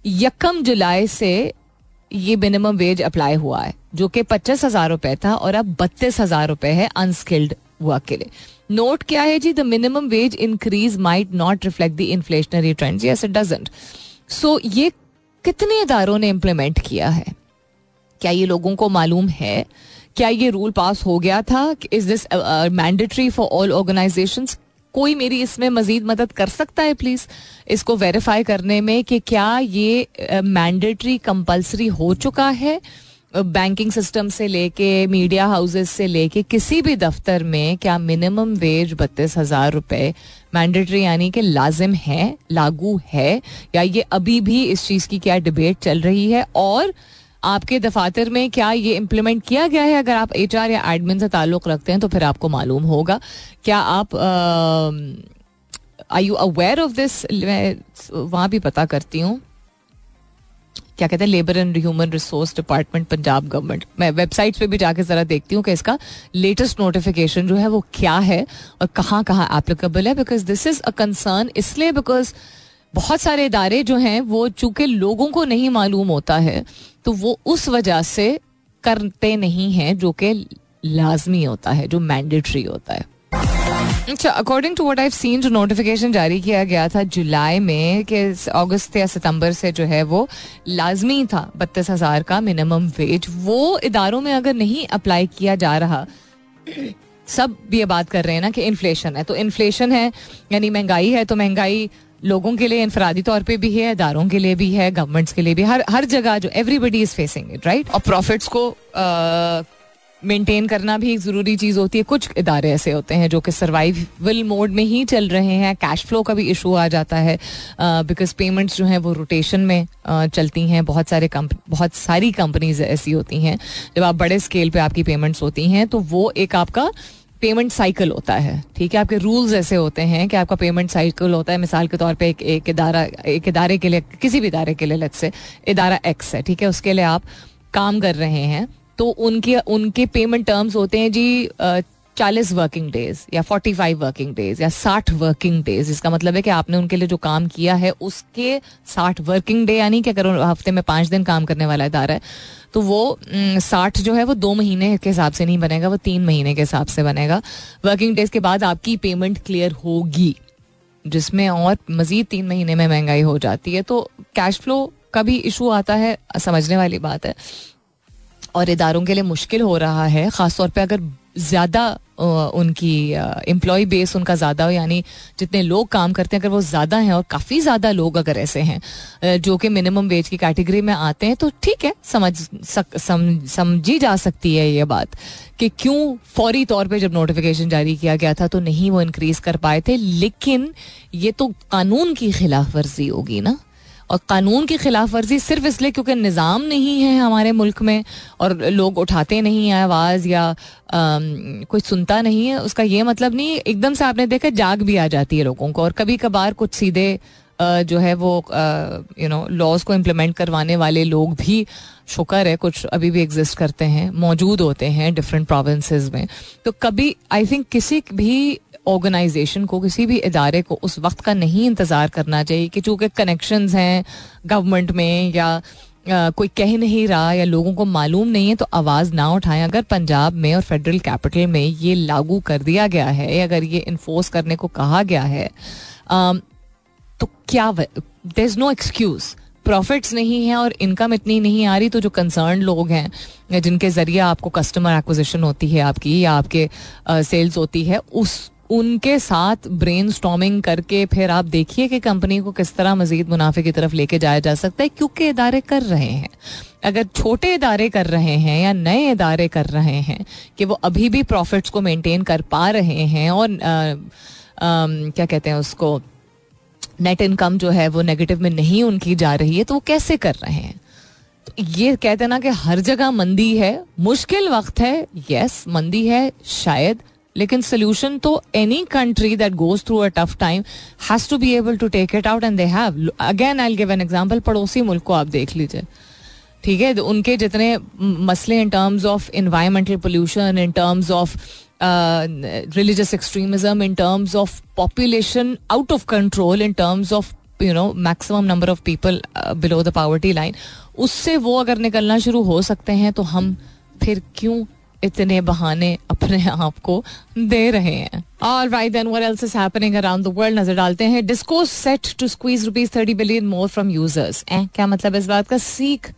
यकम जुलाई से ये मिनिमम वेज अप्लाई हुआ है जो कि पच्चीस हजार रुपए था और अब बत्तीस हजार रुपए है अनस्किल्ड वर्क के लिए. नोट क्या है जी, the minimum wage increase might not reflect the inflationary trends. Yes it doesn't. सो ये कितने इदारों ने इम्प्लीमेंट किया है, क्या ये लोगों को मालूम है, क्या ये रूल पास हो गया था, is this mandatory for all organisations? कोई मेरी इसमें मजीद मदद कर सकता है प्लीज इसको वेरीफाई करने में कि क्या ये मैंडेटरी कंपल्सरी हो चुका है? बैंकिंग सिस्टम से लेके मीडिया हाउसेस से लेके किसी भी दफ्तर में क्या मिनिमम वेज बत्तीस हजार रुपए मैंडेटरी यानी कि लाजिम है, लागू है, या ये अभी भी इस चीज की क्या डिबेट चल रही है? और आपके दफातर में क्या ये इम्प्लीमेंट किया गया है? अगर आप एचआर या एडमिन से ताल्लुक रखते हैं तो फिर आपको मालूम होगा. क्या आप are you aware of this? वहाँ भी पता करती हूँ, क्या कहते हैं, labour and human resource department Punjab government. मैं वेबसाइट पे भी जाके जरा देखती हूँ कि इसका लेटेस्ट नोटिफिकेशन जो है वो क्या है और कहाँ कहाँ एप्लीकेबल है. Because this is a concern इसलिए बिकॉज बहुत सारे इदारे जो हैं वो चूंकि लोगों को नहीं मालूम होता है तो वो उस वजह से करते नहीं हैं जो कि लाजमी होता है, जो मैंडेटरी होता है. अच्छा, according to what I have seen जो नोटिफिकेशन जारी किया गया था जुलाई में कि अगस्त या सितंबर से जो है वो लाजमी था बत्तीस हजार का मिनिमम वेज, वो इदारों में अगर नहीं अप्लाई किया जा रहा, सब ये बात कर रहे हैं ना कि इन्फ्लेशन है, तो इन्फ्लेशन है यानी महंगाई है, तो महंगाई लोगों के लिए इंफरादी तौर पे भी है, इदारों के लिए भी है, गवर्नमेंट्स के लिए भी, हर हर जगह जो everybody is facing it, right. और प्रॉफिट्स को मेंटेन करना भी एक ज़रूरी चीज़ होती है. कुछ इदारे ऐसे होते हैं जो कि सर्वाइवल मोड में ही चल रहे हैं, कैश फ्लो का भी इशू आ जाता है बिकॉज पेमेंट्स जो हैं वो रोटेशन में uh, चलती हैं. बहुत सारे कंप बहुत सारी कंपनीज ऐसी होती हैं जब आप बड़े स्केल पे आपकी पेमेंट्स होती हैं तो वो एक आपका पेमेंट साइकिल होता है, ठीक है. आपके रूल्स ऐसे होते हैं कि आपका पेमेंट साइकिल होता है. मिसाल के तौर पे एक एक इदारा एक इदारे के लिए, किसी भी इदारे के लिए, लेट्स से इदारा एक्स है, ठीक है, उसके लिए आप काम कर रहे हैं तो उनके उनके पेमेंट टर्म्स होते हैं जी चालीस वर्किंग डेज या फोर्टी फाइव वर्किंग डेज या साठ वर्किंग डेज. इसका मतलब है कि आपने उनके लिए जो काम किया है उसके साठ वर्किंग डे, यानी कि अगर हफ्ते में पाँच दिन काम करने वाला इदारा है तो वो साठ जो है वो दो महीने के हिसाब से नहीं बनेगा, वो तीन महीने के हिसाब से बनेगा. वर्किंग डेज के बाद आपकी पेमेंट क्लियर होगी जिसमें और मज़ीद तीन महीने में महंगाई हो जाती है. तो कैश फ्लो का भी इशू आता है, समझने वाली बात है, और इदारों के लिए मुश्किल हो रहा है ख़ासतौर पर अगर ज़्यादा उनकी एम्प्लॉय बेस उनका ज़्यादा हो, यानी जितने लोग काम करते हैं अगर वो ज़्यादा हैं और काफ़ी ज़्यादा लोग अगर ऐसे हैं जो कि मिनिमम वेज की कैटेगरी में आते हैं तो ठीक है, समझ सक सम, समझी जा सकती है ये बात कि क्यों फौरी तौर पे जब नोटिफिकेशन जारी किया गया था तो नहीं वो इंक्रीज़ कर पाए थे. लेकिन ये तो कानून की ख़िलाफ़ वर्जी होगी ना, और कानून की खिलाफ वर्जी सिर्फ इसलिए क्योंकि निज़ाम नहीं है हमारे मुल्क में और लोग उठाते नहीं हैं आवाज़ या आ, कोई सुनता नहीं है, उसका ये मतलब नहीं एकदम से आपने देखा जाग भी आ जाती है लोगों को. और कभी कभार कुछ सीधे आ, जो है वो यू नो लॉज को इम्प्लीमेंट करवाने वाले लोग भी, शुक्र है कुछ अभी भी एग्जिस्ट करते हैं, मौजूद होते हैं डिफरेंट प्रोविंसेस में. तो कभी आई थिंक किसी भी ऑर्गेनाइजेशन को, किसी भी इदारे को उस वक्त का नहीं इंतज़ार करना चाहिए कि चूँकि कनेक्शंस हैं गवर्नमेंट में या आ, कोई कह नहीं रहा या लोगों को मालूम नहीं है तो आवाज़ ना उठाएं. अगर पंजाब में और फेडरल कैपिटल में ये लागू कर दिया गया है, अगर ये इन्फोर्स करने को कहा गया है आ, तो क्या there is no excuse. Profits नहीं है और इनकम इतनी नहीं आ रही तो जो कंसर्न लोग हैं जिनके ज़रिए आपको कस्टमर एक्विजिशन होती है आपकी या आपके सेल्स होती है, उस उनके साथ ब्रेनस्टॉर्मिंग करके फिर आप देखिए कि कंपनी को किस तरह मज़ीद मुनाफे की तरफ लेके जाया जा सकता है. क्योंकि इदारे कर रहे हैं, अगर छोटे इदारे कर रहे हैं या नए इदारे कर रहे हैं कि वो अभी भी प्रॉफिट्स को मेंटेन कर पा रहे हैं और आ, आ, क्या कहते हैं उसको, नेट इनकम जो है वो नेगेटिव में नहीं उनकी जा रही है, तो वो कैसे कर रहे हैं? ये कहते हैं ना कि हर जगह मंदी है, मुश्किल वक्त है, यस मंदी है, शायद लेकिन सोल्यूशन तो any country that goes through a tough time has to be able to take it out and they have. Again I will give an example, पड़ोसी मुल्क को आप देख लीजिए, ठीक है, उनके जितने मसले in terms of environmental pollution, in terms of religious extremism, in terms of population out of control, in terms of you know maximum number of people below the poverty line, उससे वो अगर निकलना शुरू हो सकते हैं तो हम फिर क्यों इतने बहाने अपने आप को दे रहे हैं. All right, then what else is happening around the world? नजर डालते हैं. Discourse set to squeeze rupees thirty billion more from users. Eh, क्या मतलब इस बात का? सीख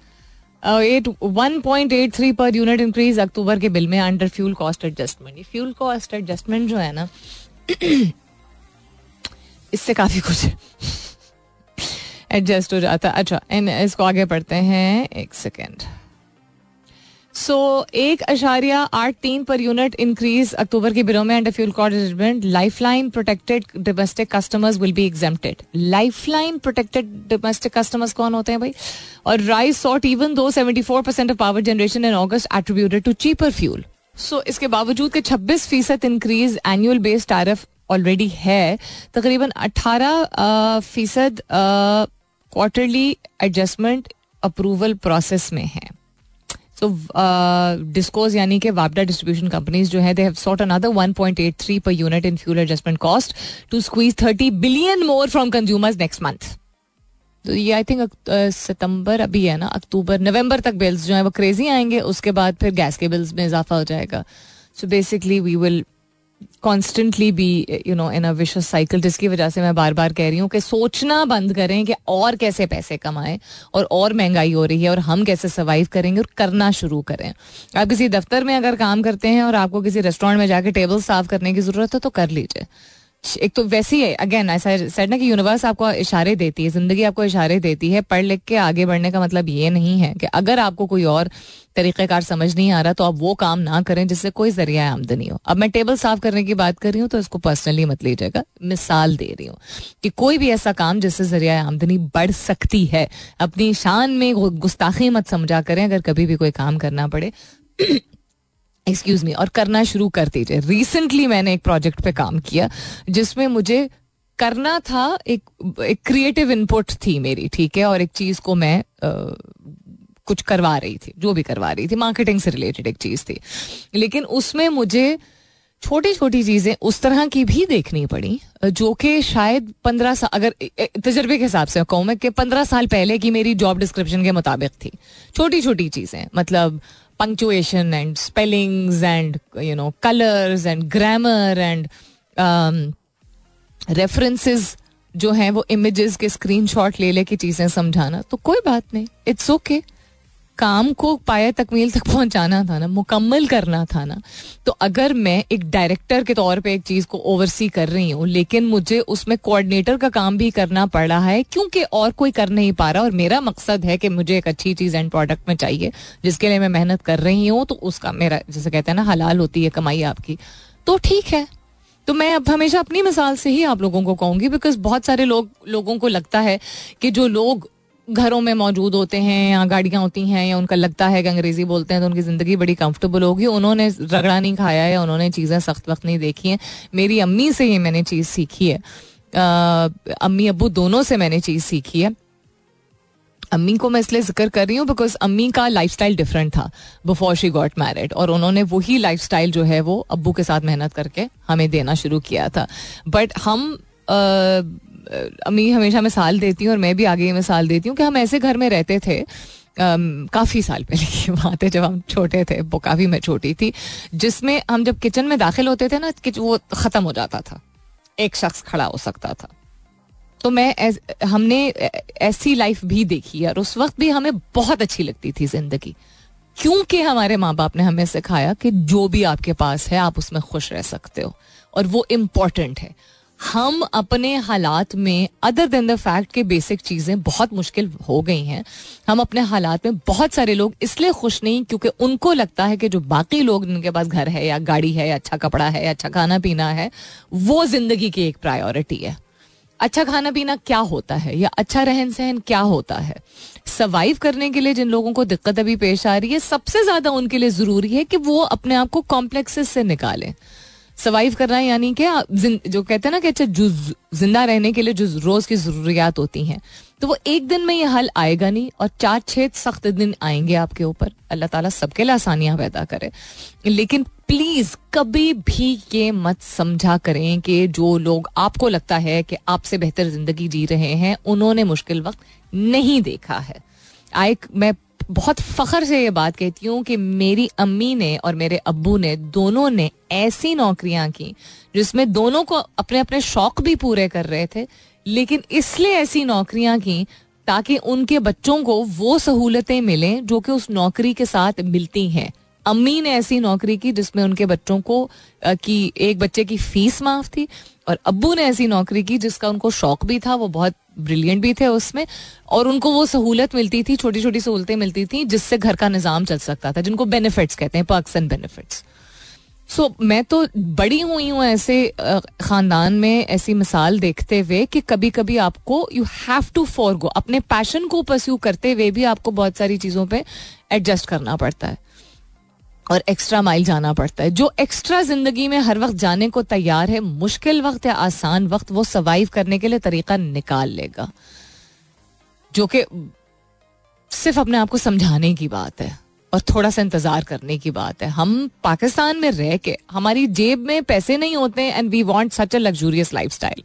वन पॉइंट एट थ्री पर यूनिट इंक्रीज अक्टूबर के बिल में under fuel cost adjustment. Fuel cost adjustment जो है ना इससे काफी कुछ एडजस्ट हो जाता. अच्छा, एंड इसको आगे पढ़ते हैं एक सेकेंड. सो एक अशारिया आठ तीन पर यूनिट इंक्रीज अक्टूबर के बिलों में under fuel cost adjustment. Life line protected domestic customers will be exempted. Life line protected domestic customers कौन होते हैं भाई? और राइस सॉट इवन दो seventy four percent of power generation in August attributed to cheaper fuel. So इसके बावजूद के छब्बीस फीसद increase annual base tariff already है. तकरीबन अट्ठारह फीसद क्वार्टरली एडजस्टमेंट अप्रूवल प्रोसेस में है. तो डिस्कोज यानी कि वापडा डिस्ट्रीब्यूशन कंपनीज जो है they have sought another one point eight three पर unit in fuel adjustment cost to squeeze thirty billion more from consumers next month. तो ये आई थिंक सितंबर अभी है ना, अक्टूबर नवंबर तक बिल्स जो है वो क्रेजी आएंगे. उसके बाद फिर गैस के बिल्स में इजाफा हो जाएगा. So basically we will constantly be you know in a vicious cycle, जिसकी वजह से मैं बार बार कह रही हूँ कि सोचना बंद करें कि और कैसे पैसे कमाएं और और महंगाई हो रही है और हम कैसे सर्वाइव करेंगे, और करना शुरू करें. आप किसी दफ्तर में अगर काम करते हैं और आपको किसी रेस्टोरेंट में जाके टेबल साफ करने की ज़रूरत है तो कर लीजिए. एक तो वैसी है, अगेन आई सेड ना कि यूनिवर्स आपको इशारे देती है, जिंदगी आपको इशारे देती है. पढ़ लिख के आगे बढ़ने का मतलब ये नहीं है कि अगर आपको कोई और तरीक़ेकार समझ नहीं आ रहा तो आप वो काम ना करें जिससे कोई जरिया आमदनी हो. अब मैं टेबल साफ करने की बात कर रही हूँ तो इसको पर्सनली मत लीजिएगा, मिसाल दे रही हूँ कि कोई भी ऐसा काम जिससे जरिया आमदनी बढ़ सकती है. अपनी शान में गुस्ताखी मत समझा करें अगर कभी भी कोई काम करना पड़े, एक्सक्यूज मी, और करना शुरू कर दीजिए. रिसेंटली मैंने एक प्रोजेक्ट पे काम किया जिसमें मुझे करना था, एक एक क्रिएटिव इनपुट थी मेरी, ठीक है, और एक चीज़ को मैं आ, कुछ करवा रही थी, जो भी करवा रही थी मार्केटिंग से रिलेटेड एक चीज़ थी. लेकिन उसमें मुझे छोटी छोटी चीज़ें उस तरह की भी देखनी पड़ी जो कि शायद पंद्रह साल, अगर तजर्बे के हिसाब से कहूँ मैं, कि पंद्रह साल पहले की मेरी जॉब डिस्क्रिप्शन के मुताबिक थी. छोटी छोटी चीज़ें, मतलब punctuation and spellings and you know colours and grammar and references जो हैं वो इमेजेस के स्क्रीनशॉट ले लेके चीज़ें समझाना. तो कोई बात नहीं, इट्स ओके. काम को पाया तकमील तक पहुंचाना था ना, मुकम्मल करना था ना. तो अगर मैं एक डायरेक्टर के तौर पे एक चीज़ को ओवरसी कर रही हूँ लेकिन मुझे उसमें कोऑर्डिनेटर का काम भी करना पड़ रहा है क्योंकि और कोई कर नहीं पा रहा, और मेरा मकसद है कि मुझे एक अच्छी चीज़ एंड प्रोडक्ट में चाहिए जिसके लिए मैं मेहनत कर रही हूँ, तो उसका मेरा, जैसे कहते हैं ना, हलाल होती है कमाई आपकी, तो ठीक है. तो मैं अब हमेशा अपनी मिसाल से ही आप लोगों को कहूँगी, बिकॉज बहुत सारे लोग लोगों को लगता है कि जो लोग घरों में मौजूद होते हैं या गाड़ियाँ होती हैं या उनका लगता है कि अंग्रेजी बोलते हैं तो उनकी ज़िंदगी बड़ी कंफर्टेबल होगी, उन्होंने रगड़ा नहीं खाया है, उन्होंने चीज़ें सख्त वक्त नहीं देखी हैं. मेरी अम्मी से ये मैंने चीज़ सीखी है, आ, अम्मी अब्बू दोनों से मैंने चीज़ सीखी है. अम्मी को मैं इसलिए जिक्र कर रही हूँ बिकॉज अम्मी का लाइफस्टाइल डिफरेंट था बिफोर शी गॉट मैरिड, और उन्होंने वही लाइफस्टाइल जो है वो अब्बू के साथ मेहनत करके हमें देना शुरू किया था. बट हम आ, अम्मी हमेशा मिसाल देती हूँ और मैं भी आगे ये मिसाल देती हूँ कि हम ऐसे घर में रहते थे, काफ़ी साल पहले की बात है, जब हम छोटे थे, वो काफ़ी मैं छोटी थी, जिसमें हम जब किचन में दाखिल होते थे ना, वो ख़त्म हो जाता था, एक शख्स खड़ा हो सकता था. तो मैं एस, हमने ऐसी लाइफ भी देखी और उस वक्त भी हमें बहुत अच्छी लगती थी ज़िंदगी, क्योंकि हमारे माँ बाप ने हमें सिखाया कि जो भी आपके पास है आप उसमें खुश रह सकते हो और वो इम्पॉर्टेंट है. हम अपने हालात में, अदर देन द फैक्ट के बेसिक चीज़ें बहुत मुश्किल हो गई हैं, हम अपने हालात में, बहुत सारे लोग इसलिए खुश नहीं क्योंकि उनको लगता है कि जो बाकी लोग जिनके पास घर है या गाड़ी है या अच्छा कपड़ा है या अच्छा खाना पीना है वो ज़िंदगी की एक प्रायोरिटी है. अच्छा खाना पीना क्या होता है या अच्छा रहन सहन क्या होता है? सर्वाइव करने के लिए जिन लोगों को दिक्कत अभी पेश आ रही है, सबसे ज़्यादा उनके लिए ज़रूरी है कि वो अपने आप को कॉम्प्लेक्सेस से निकालें. सर्वाइव करना है, यानी कि जो कहते हैं ना कि अच्छा जिंदा रहने के लिए जो रोज की जरूरियात होती हैं, तो वो एक दिन में ये हल आएगा नहीं और चार छह सख्त दिन आएंगे आपके ऊपर. अल्लाह ताला सबके लिए आसानियां पैदा करे, लेकिन प्लीज कभी भी ये मत समझा करें कि जो लोग आपको लगता है कि आपसे बेहतर जिंदगी जी रहे हैं उन्होंने मुश्किल वक्त नहीं देखा है. आई मैं बहुत फख्र से ये बात कहती हूँ कि मेरी अम्मी ने और मेरे अब्बू ने दोनों ने ऐसी नौकरियां की जिसमें दोनों को अपने अपने शौक भी पूरे कर रहे थे, लेकिन इसलिए ऐसी नौकरियां की ताकि उनके बच्चों को वो सहूलतें मिलें जो कि उस नौकरी के साथ मिलती हैं. अम्मी ने ऐसी नौकरी की जिसमें उनके बच्चों को की एक बच्चे की फीस माफ थी, और अब्बू ने ऐसी नौकरी की जिसका उनको शौक भी था, वो बहुत ब्रिलियंट भी थे उसमें, और उनको वो सहूलत मिलती थी, छोटी छोटी सहूलतें मिलती थी जिससे घर का निज़ाम चल सकता था, जिनको बेनिफिट्स कहते हैं, पर्क्स एंड बेनिफिट्स. सो मैं तो बड़ी हुई हूँ ऐसे ख़ानदान में ऐसी मिसाल देखते हुए कि कभी कभी आपको यू हैव टू फॉरगो, अपने पैशन को परस्यू करते हुए भी आपको बहुत सारी चीज़ों पर एडजस्ट करना पड़ता है और एक्स्ट्रा माइल जाना पड़ता है. जो एक्स्ट्रा जिंदगी में हर वक्त जाने को तैयार है, मुश्किल वक्त या आसान वक्त, वो सर्वाइव करने के लिए तरीका निकाल लेगा, जो कि सिर्फ अपने आप को समझाने की बात है और थोड़ा सा इंतजार करने की बात है. हम पाकिस्तान में रह के हमारी जेब में पैसे नहीं होते and we want such a luxurious lifestyle.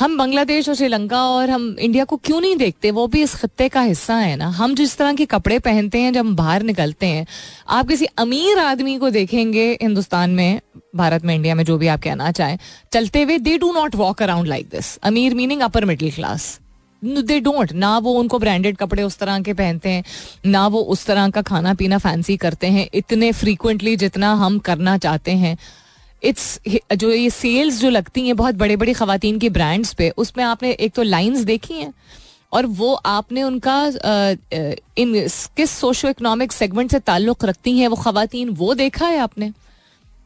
हम बांग्लादेश और श्रीलंका और हम इंडिया को क्यों नहीं देखते, वो भी इस खत्ते का हिस्सा है ना. हम जिस तरह के कपड़े पहनते हैं जब हम बाहर निकलते हैं, आप किसी अमीर आदमी को देखेंगे हिंदुस्तान में, भारत में, इंडिया में, जो भी आप कहना चाहें, चलते हुए they do not walk around like this. अमीर meaning upper middle class, they don't ना वो उनको ब्रांडेड कपड़े उस तरह के पहनते हैं, ना वो उस तरह का खाना पीना फैंसी करते हैं इतने फ्रीक्वेंटली जितना हम करना चाहते हैं. इट्स जो ये सेल्स जो लगती हैं बहुत बड़े बड़े ख़वातीन के ब्रांड्स पे, उसमें आपने एक तो लाइंस देखी हैं और वो आपने उनका इन किस सोशो इकोनॉमिक सेगमेंट से ताल्लुक़ रखती हैं वो ख़वातीन, वो देखा है आपने.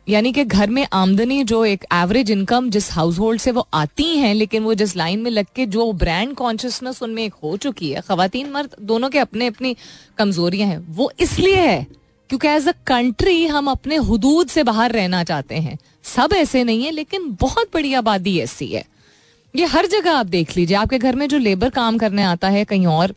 यानी कि घर में आमदनी जो एक एवरेज इनकम जिस हाउस होल्ड से वो आती हैं, लेकिन वो जिस लाइन में लग के जो ब्रांड कॉन्शियसनेस उनमें एक हो चुकी है, ख़वातीन मर्द दोनों के अपने अपनी कमज़ोरियाँ हैं. वो इसलिए है क्योंकि एज अ कंट्री हम अपने हुदूद से बाहर रहना चाहते हैं. सब ऐसे नहीं है, लेकिन बहुत बड़ी आबादी ऐसी है. ये हर जगह आप देख लीजिए, आपके घर में जो लेबर काम करने आता है कहीं और,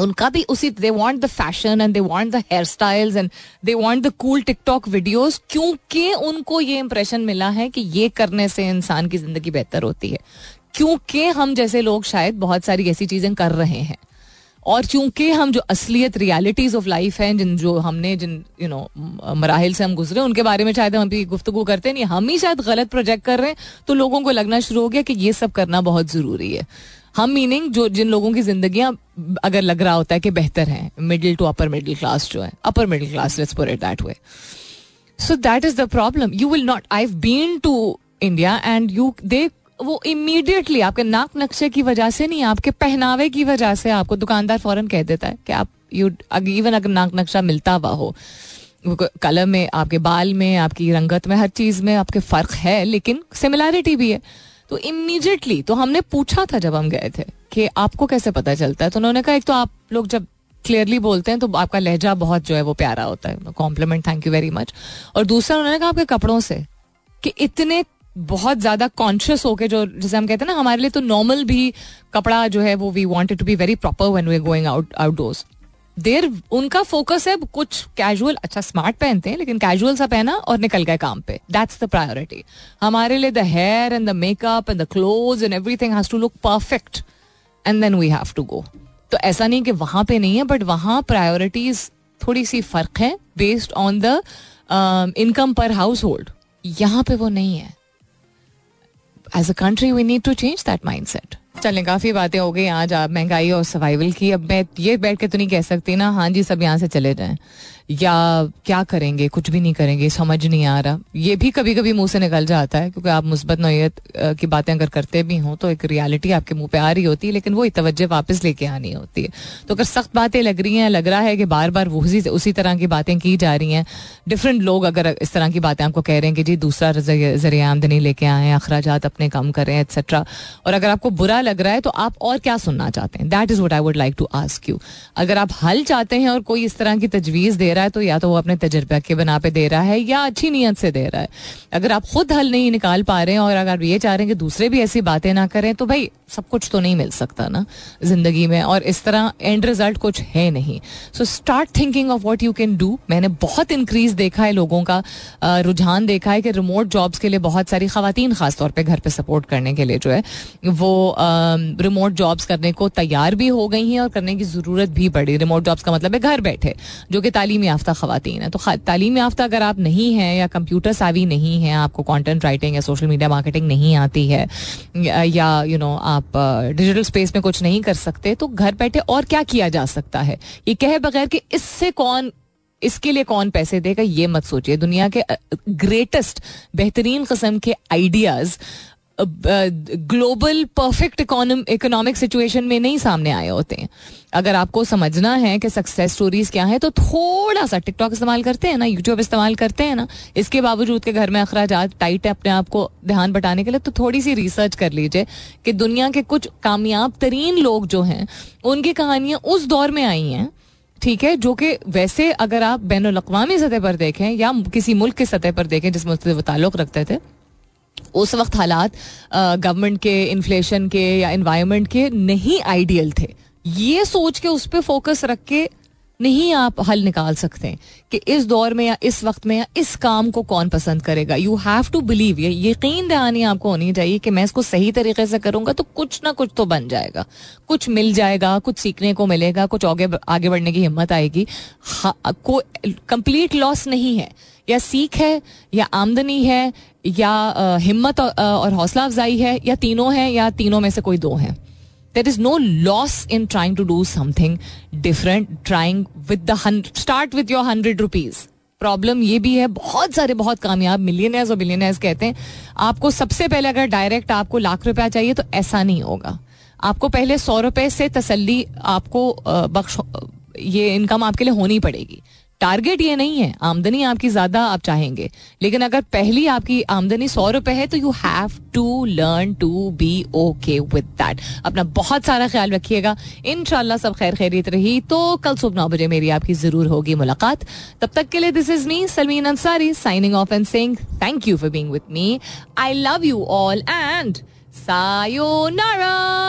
उनका भी उसी they want the fashion and they want the hair styles and they want the cool TikTok videos, क्योंकि उनको ये इंप्रेशन मिला है कि ये करने से इंसान की जिंदगी बेहतर होती है, क्योंकि हम जैसे लोग शायद बहुत सारी ऐसी चीजें कर रहे हैं और चूंकि हम जो असलियत रियलिटीज़ ऑफ लाइफ हैं, जिन जो हमने जिन यू नो मराहिल से हम गुजरे, उनके बारे में शायद हम भी गुफ्तगू करते नहीं, हम ही शायद गलत प्रोजेक्ट कर रहे हैं, तो लोगों को लगना शुरू हो गया कि ये सब करना बहुत ज़रूरी है. हम मीनिंग जो जिन लोगों की जिंदगियाँ अगर लग रहा होता है कि बेहतर हैं, middle to upper middle class जो है, upper middle class, let's put it that way. So that is the problem. You will not, I have been to India and you they वो इमीडिएटली आपके नाक नक्शे की वजह से नहीं, आपके पहनावे की वजह से आपको दुकानदार फौरन कह देता है कि आप यू इवन अगर नाक नक्शा मिलता हुआ हो, कलर में, आपके बाल में, आपकी रंगत में, हर चीज़ में आपके फ़र्क है लेकिन सिमिलैरिटी भी है. तो इमीडिएटली तो हमने पूछा था जब हम गए थे कि आपको कैसे पता चलता है, तो उन्होंने कहा एक तो आप लोग जब क्लियरली बोलते हैं तो आपका लहजा बहुत जो है वो प्यारा होता है, compliment, thank you very much, और दूसरा उन्होंने कहा आपके कपड़ों से, कि इतने बहुत ज़्यादा कॉन्शियस होके, जो जैसे हम कहते हैं ना, हमारे लिए तो नॉर्मल भी कपड़ा जो है वो we wanted to be very proper when we are going out outdoors. There उनका फोकस है कुछ कैजुअल, अच्छा स्मार्ट पहनते हैं लेकिन कैजुअल सा पहना और निकल गए काम पे, दैट्स द प्रायोरिटी. हमारे लिए the hair and the makeup and the cloth and everything has to look perfect and then we have to go. तो ऐसा नहीं कि वहाँ पे नहीं है, बट वहाँ प्रायोरिटीज थोड़ी सी फ़र्क है based on the income per household. यहाँ पे वो नहीं है. As a country, we need to change that mindset. चलें, काफ़ी बातें हो गई आज आप महंगाई और सर्वाइवल की. अब मैं ये बैठ के तो नहीं कह सकती ना हाँ जी सब यहाँ से चले जाएं या क्या करेंगे, कुछ भी नहीं करेंगे, समझ नहीं आ रहा. ये भी कभी कभी मुंह से निकल जाता है क्योंकि आप मुस्बत नौयत की बातें अगर करते भी हों तो एक रियलिटी आपके मुंह पे आ रही होती है, लेकिन वो तवज्जो वापस लेके आनी होती है. तो अगर सख्त बातें लग रही हैं, लग रहा है कि बार बार उसी उसी तरह की बातें की जा रही हैं, डिफरेंट लोग अगर इस तरह की बातें आपको कह रहे हैं कि जी दूसरा ज़रिया आमदनी लेके आएँ, अखराजात अपने कम करें, एक्सेट्रा, और अगर आपको बुरा लग रहा है तो आप और क्या सुनना चाहते हैं, that is what I would like to ask you. अगर आप हल चाहते हैं और कोई इस तरह की तजवीज़ दे दे रहा है तो या तो वो अपने तजुर्बा के बना पे दे रहा है या अच्छी नीयत से दे रहा है. अगर आप खुद हल नहीं निकाल पा रहे हैं और अगर ये चाह रहे हैं कि दूसरे भी ऐसी बातें ना करें तो भाई सब कुछ तो नहीं मिल सकता ना जिंदगी में, और इस तरह एंड रिजल्ट कुछ है नहीं. So start thinking of what you can do. मैंने बहुत इंक्रीज देखा है, लोगों का रुझान देखा है कि रिमोट जॉब्स के लिए बहुत सारी खवातीन खासतौर पे घर पे सपोर्ट करने के लिए जो है वो रिमोट जॉब्स करने को तैयार भी हो गई हैं और करने की ज़रूरत भी पड़ी. रिमोट जॉब्स का मतलब है घर बैठे, जो कि तालीम याफ्ता खवातीन है. तो तालीम याफ्ता अगर आप नहीं हैं या कंप्यूटर सावी नहीं हैं, आपको कॉन्टेंट राइटिंग या सोशल मीडिया मार्केटिंग नहीं आती है या यू नो आप डिजिटल स्पेस में कुछ नहीं कर सकते, तो घर बैठे और क्या किया जा सकता है ये कहे बगैर कि इससे कौन, इसके लिए कौन पैसे देगा, ये मत सोचिए. दुनिया के ग्रेटेस्ट बेहतरीन किस्म के ideas global perfect economic situation में नहीं सामने आए होते हैं. अगर आपको समझना है कि सक्सेस स्टोरीज क्या है तो थोड़ा सा टिकटॉक इस्तेमाल करते हैं ना, यूट्यूब इस्तेमाल करते हैं ना, इसके बावजूद के घर में अखराजात टाइट है अपने आप को ध्यान बटाने के लिए, तो थोड़ी सी रिसर्च कर लीजिए कि दुनिया के कुछ कामयाब तरीन लोग जो हैं उनकी कहानियाँ उस दौर में आई हैं, ठीक है, जो कि वैसे अगर आप बैनुल-अक़वामी सतह पर देखें या किसी मुल्क के सतह पर देखें जिसमें उससे वो ताल्लुक़ रखते थे, उस वक्त हालात गवर्नमेंट के, इन्फ्लेशन के या एनवायरनमेंट के नहीं आइडियल थे. ये सोच के उस पर फोकस रख के नहीं आप हल निकाल सकते हैं कि इस दौर में या इस वक्त में या इस काम को कौन पसंद करेगा. यू हैव टू बिलीव, ये यकीन दहानी आपको होनी चाहिए कि मैं इसको सही तरीके से करूंगा तो कुछ ना कुछ तो बन जाएगा, कुछ मिल जाएगा, कुछ सीखने को मिलेगा, कुछ आगे आगे बढ़ने की हिम्मत आएगी. को कंप्लीट लॉस नहीं है, या सीख है या आमदनी है या हिम्मत और हौसला अफजाई है या तीनों है या तीनों में से कोई दो है. There is no loss in trying to do something different. Trying with the hundred, start with your hundred rupees. Problem ये भी है, बहुत सारे बहुत कामयाब millionaires और billionaires कहते हैं आपको सबसे पहले अगर direct आपको लाख रुपया चाहिए तो ऐसा नहीं होगा. आपको पहले सौ रुपये से तसल्ली आपको बख्श, ये इनकम आपके लिए होनी पड़ेगी. टारगेट ये नहीं है आमदनी आपकी ज्यादा आप चाहेंगे, लेकिन अगर पहली आपकी आमदनी सौ रुपए है तो you have to learn to be okay with that. अपना बहुत सारा ख्याल रखिएगा, इंशाल्लाह सब खैर खैरियत रही तो कल सुबह नौ बजे मेरी आपकी जरूर होगी मुलाकात. तब तक के लिए this is me Salmeen Ansari signing off and saying thank you for being with me. I love you all and sayonara.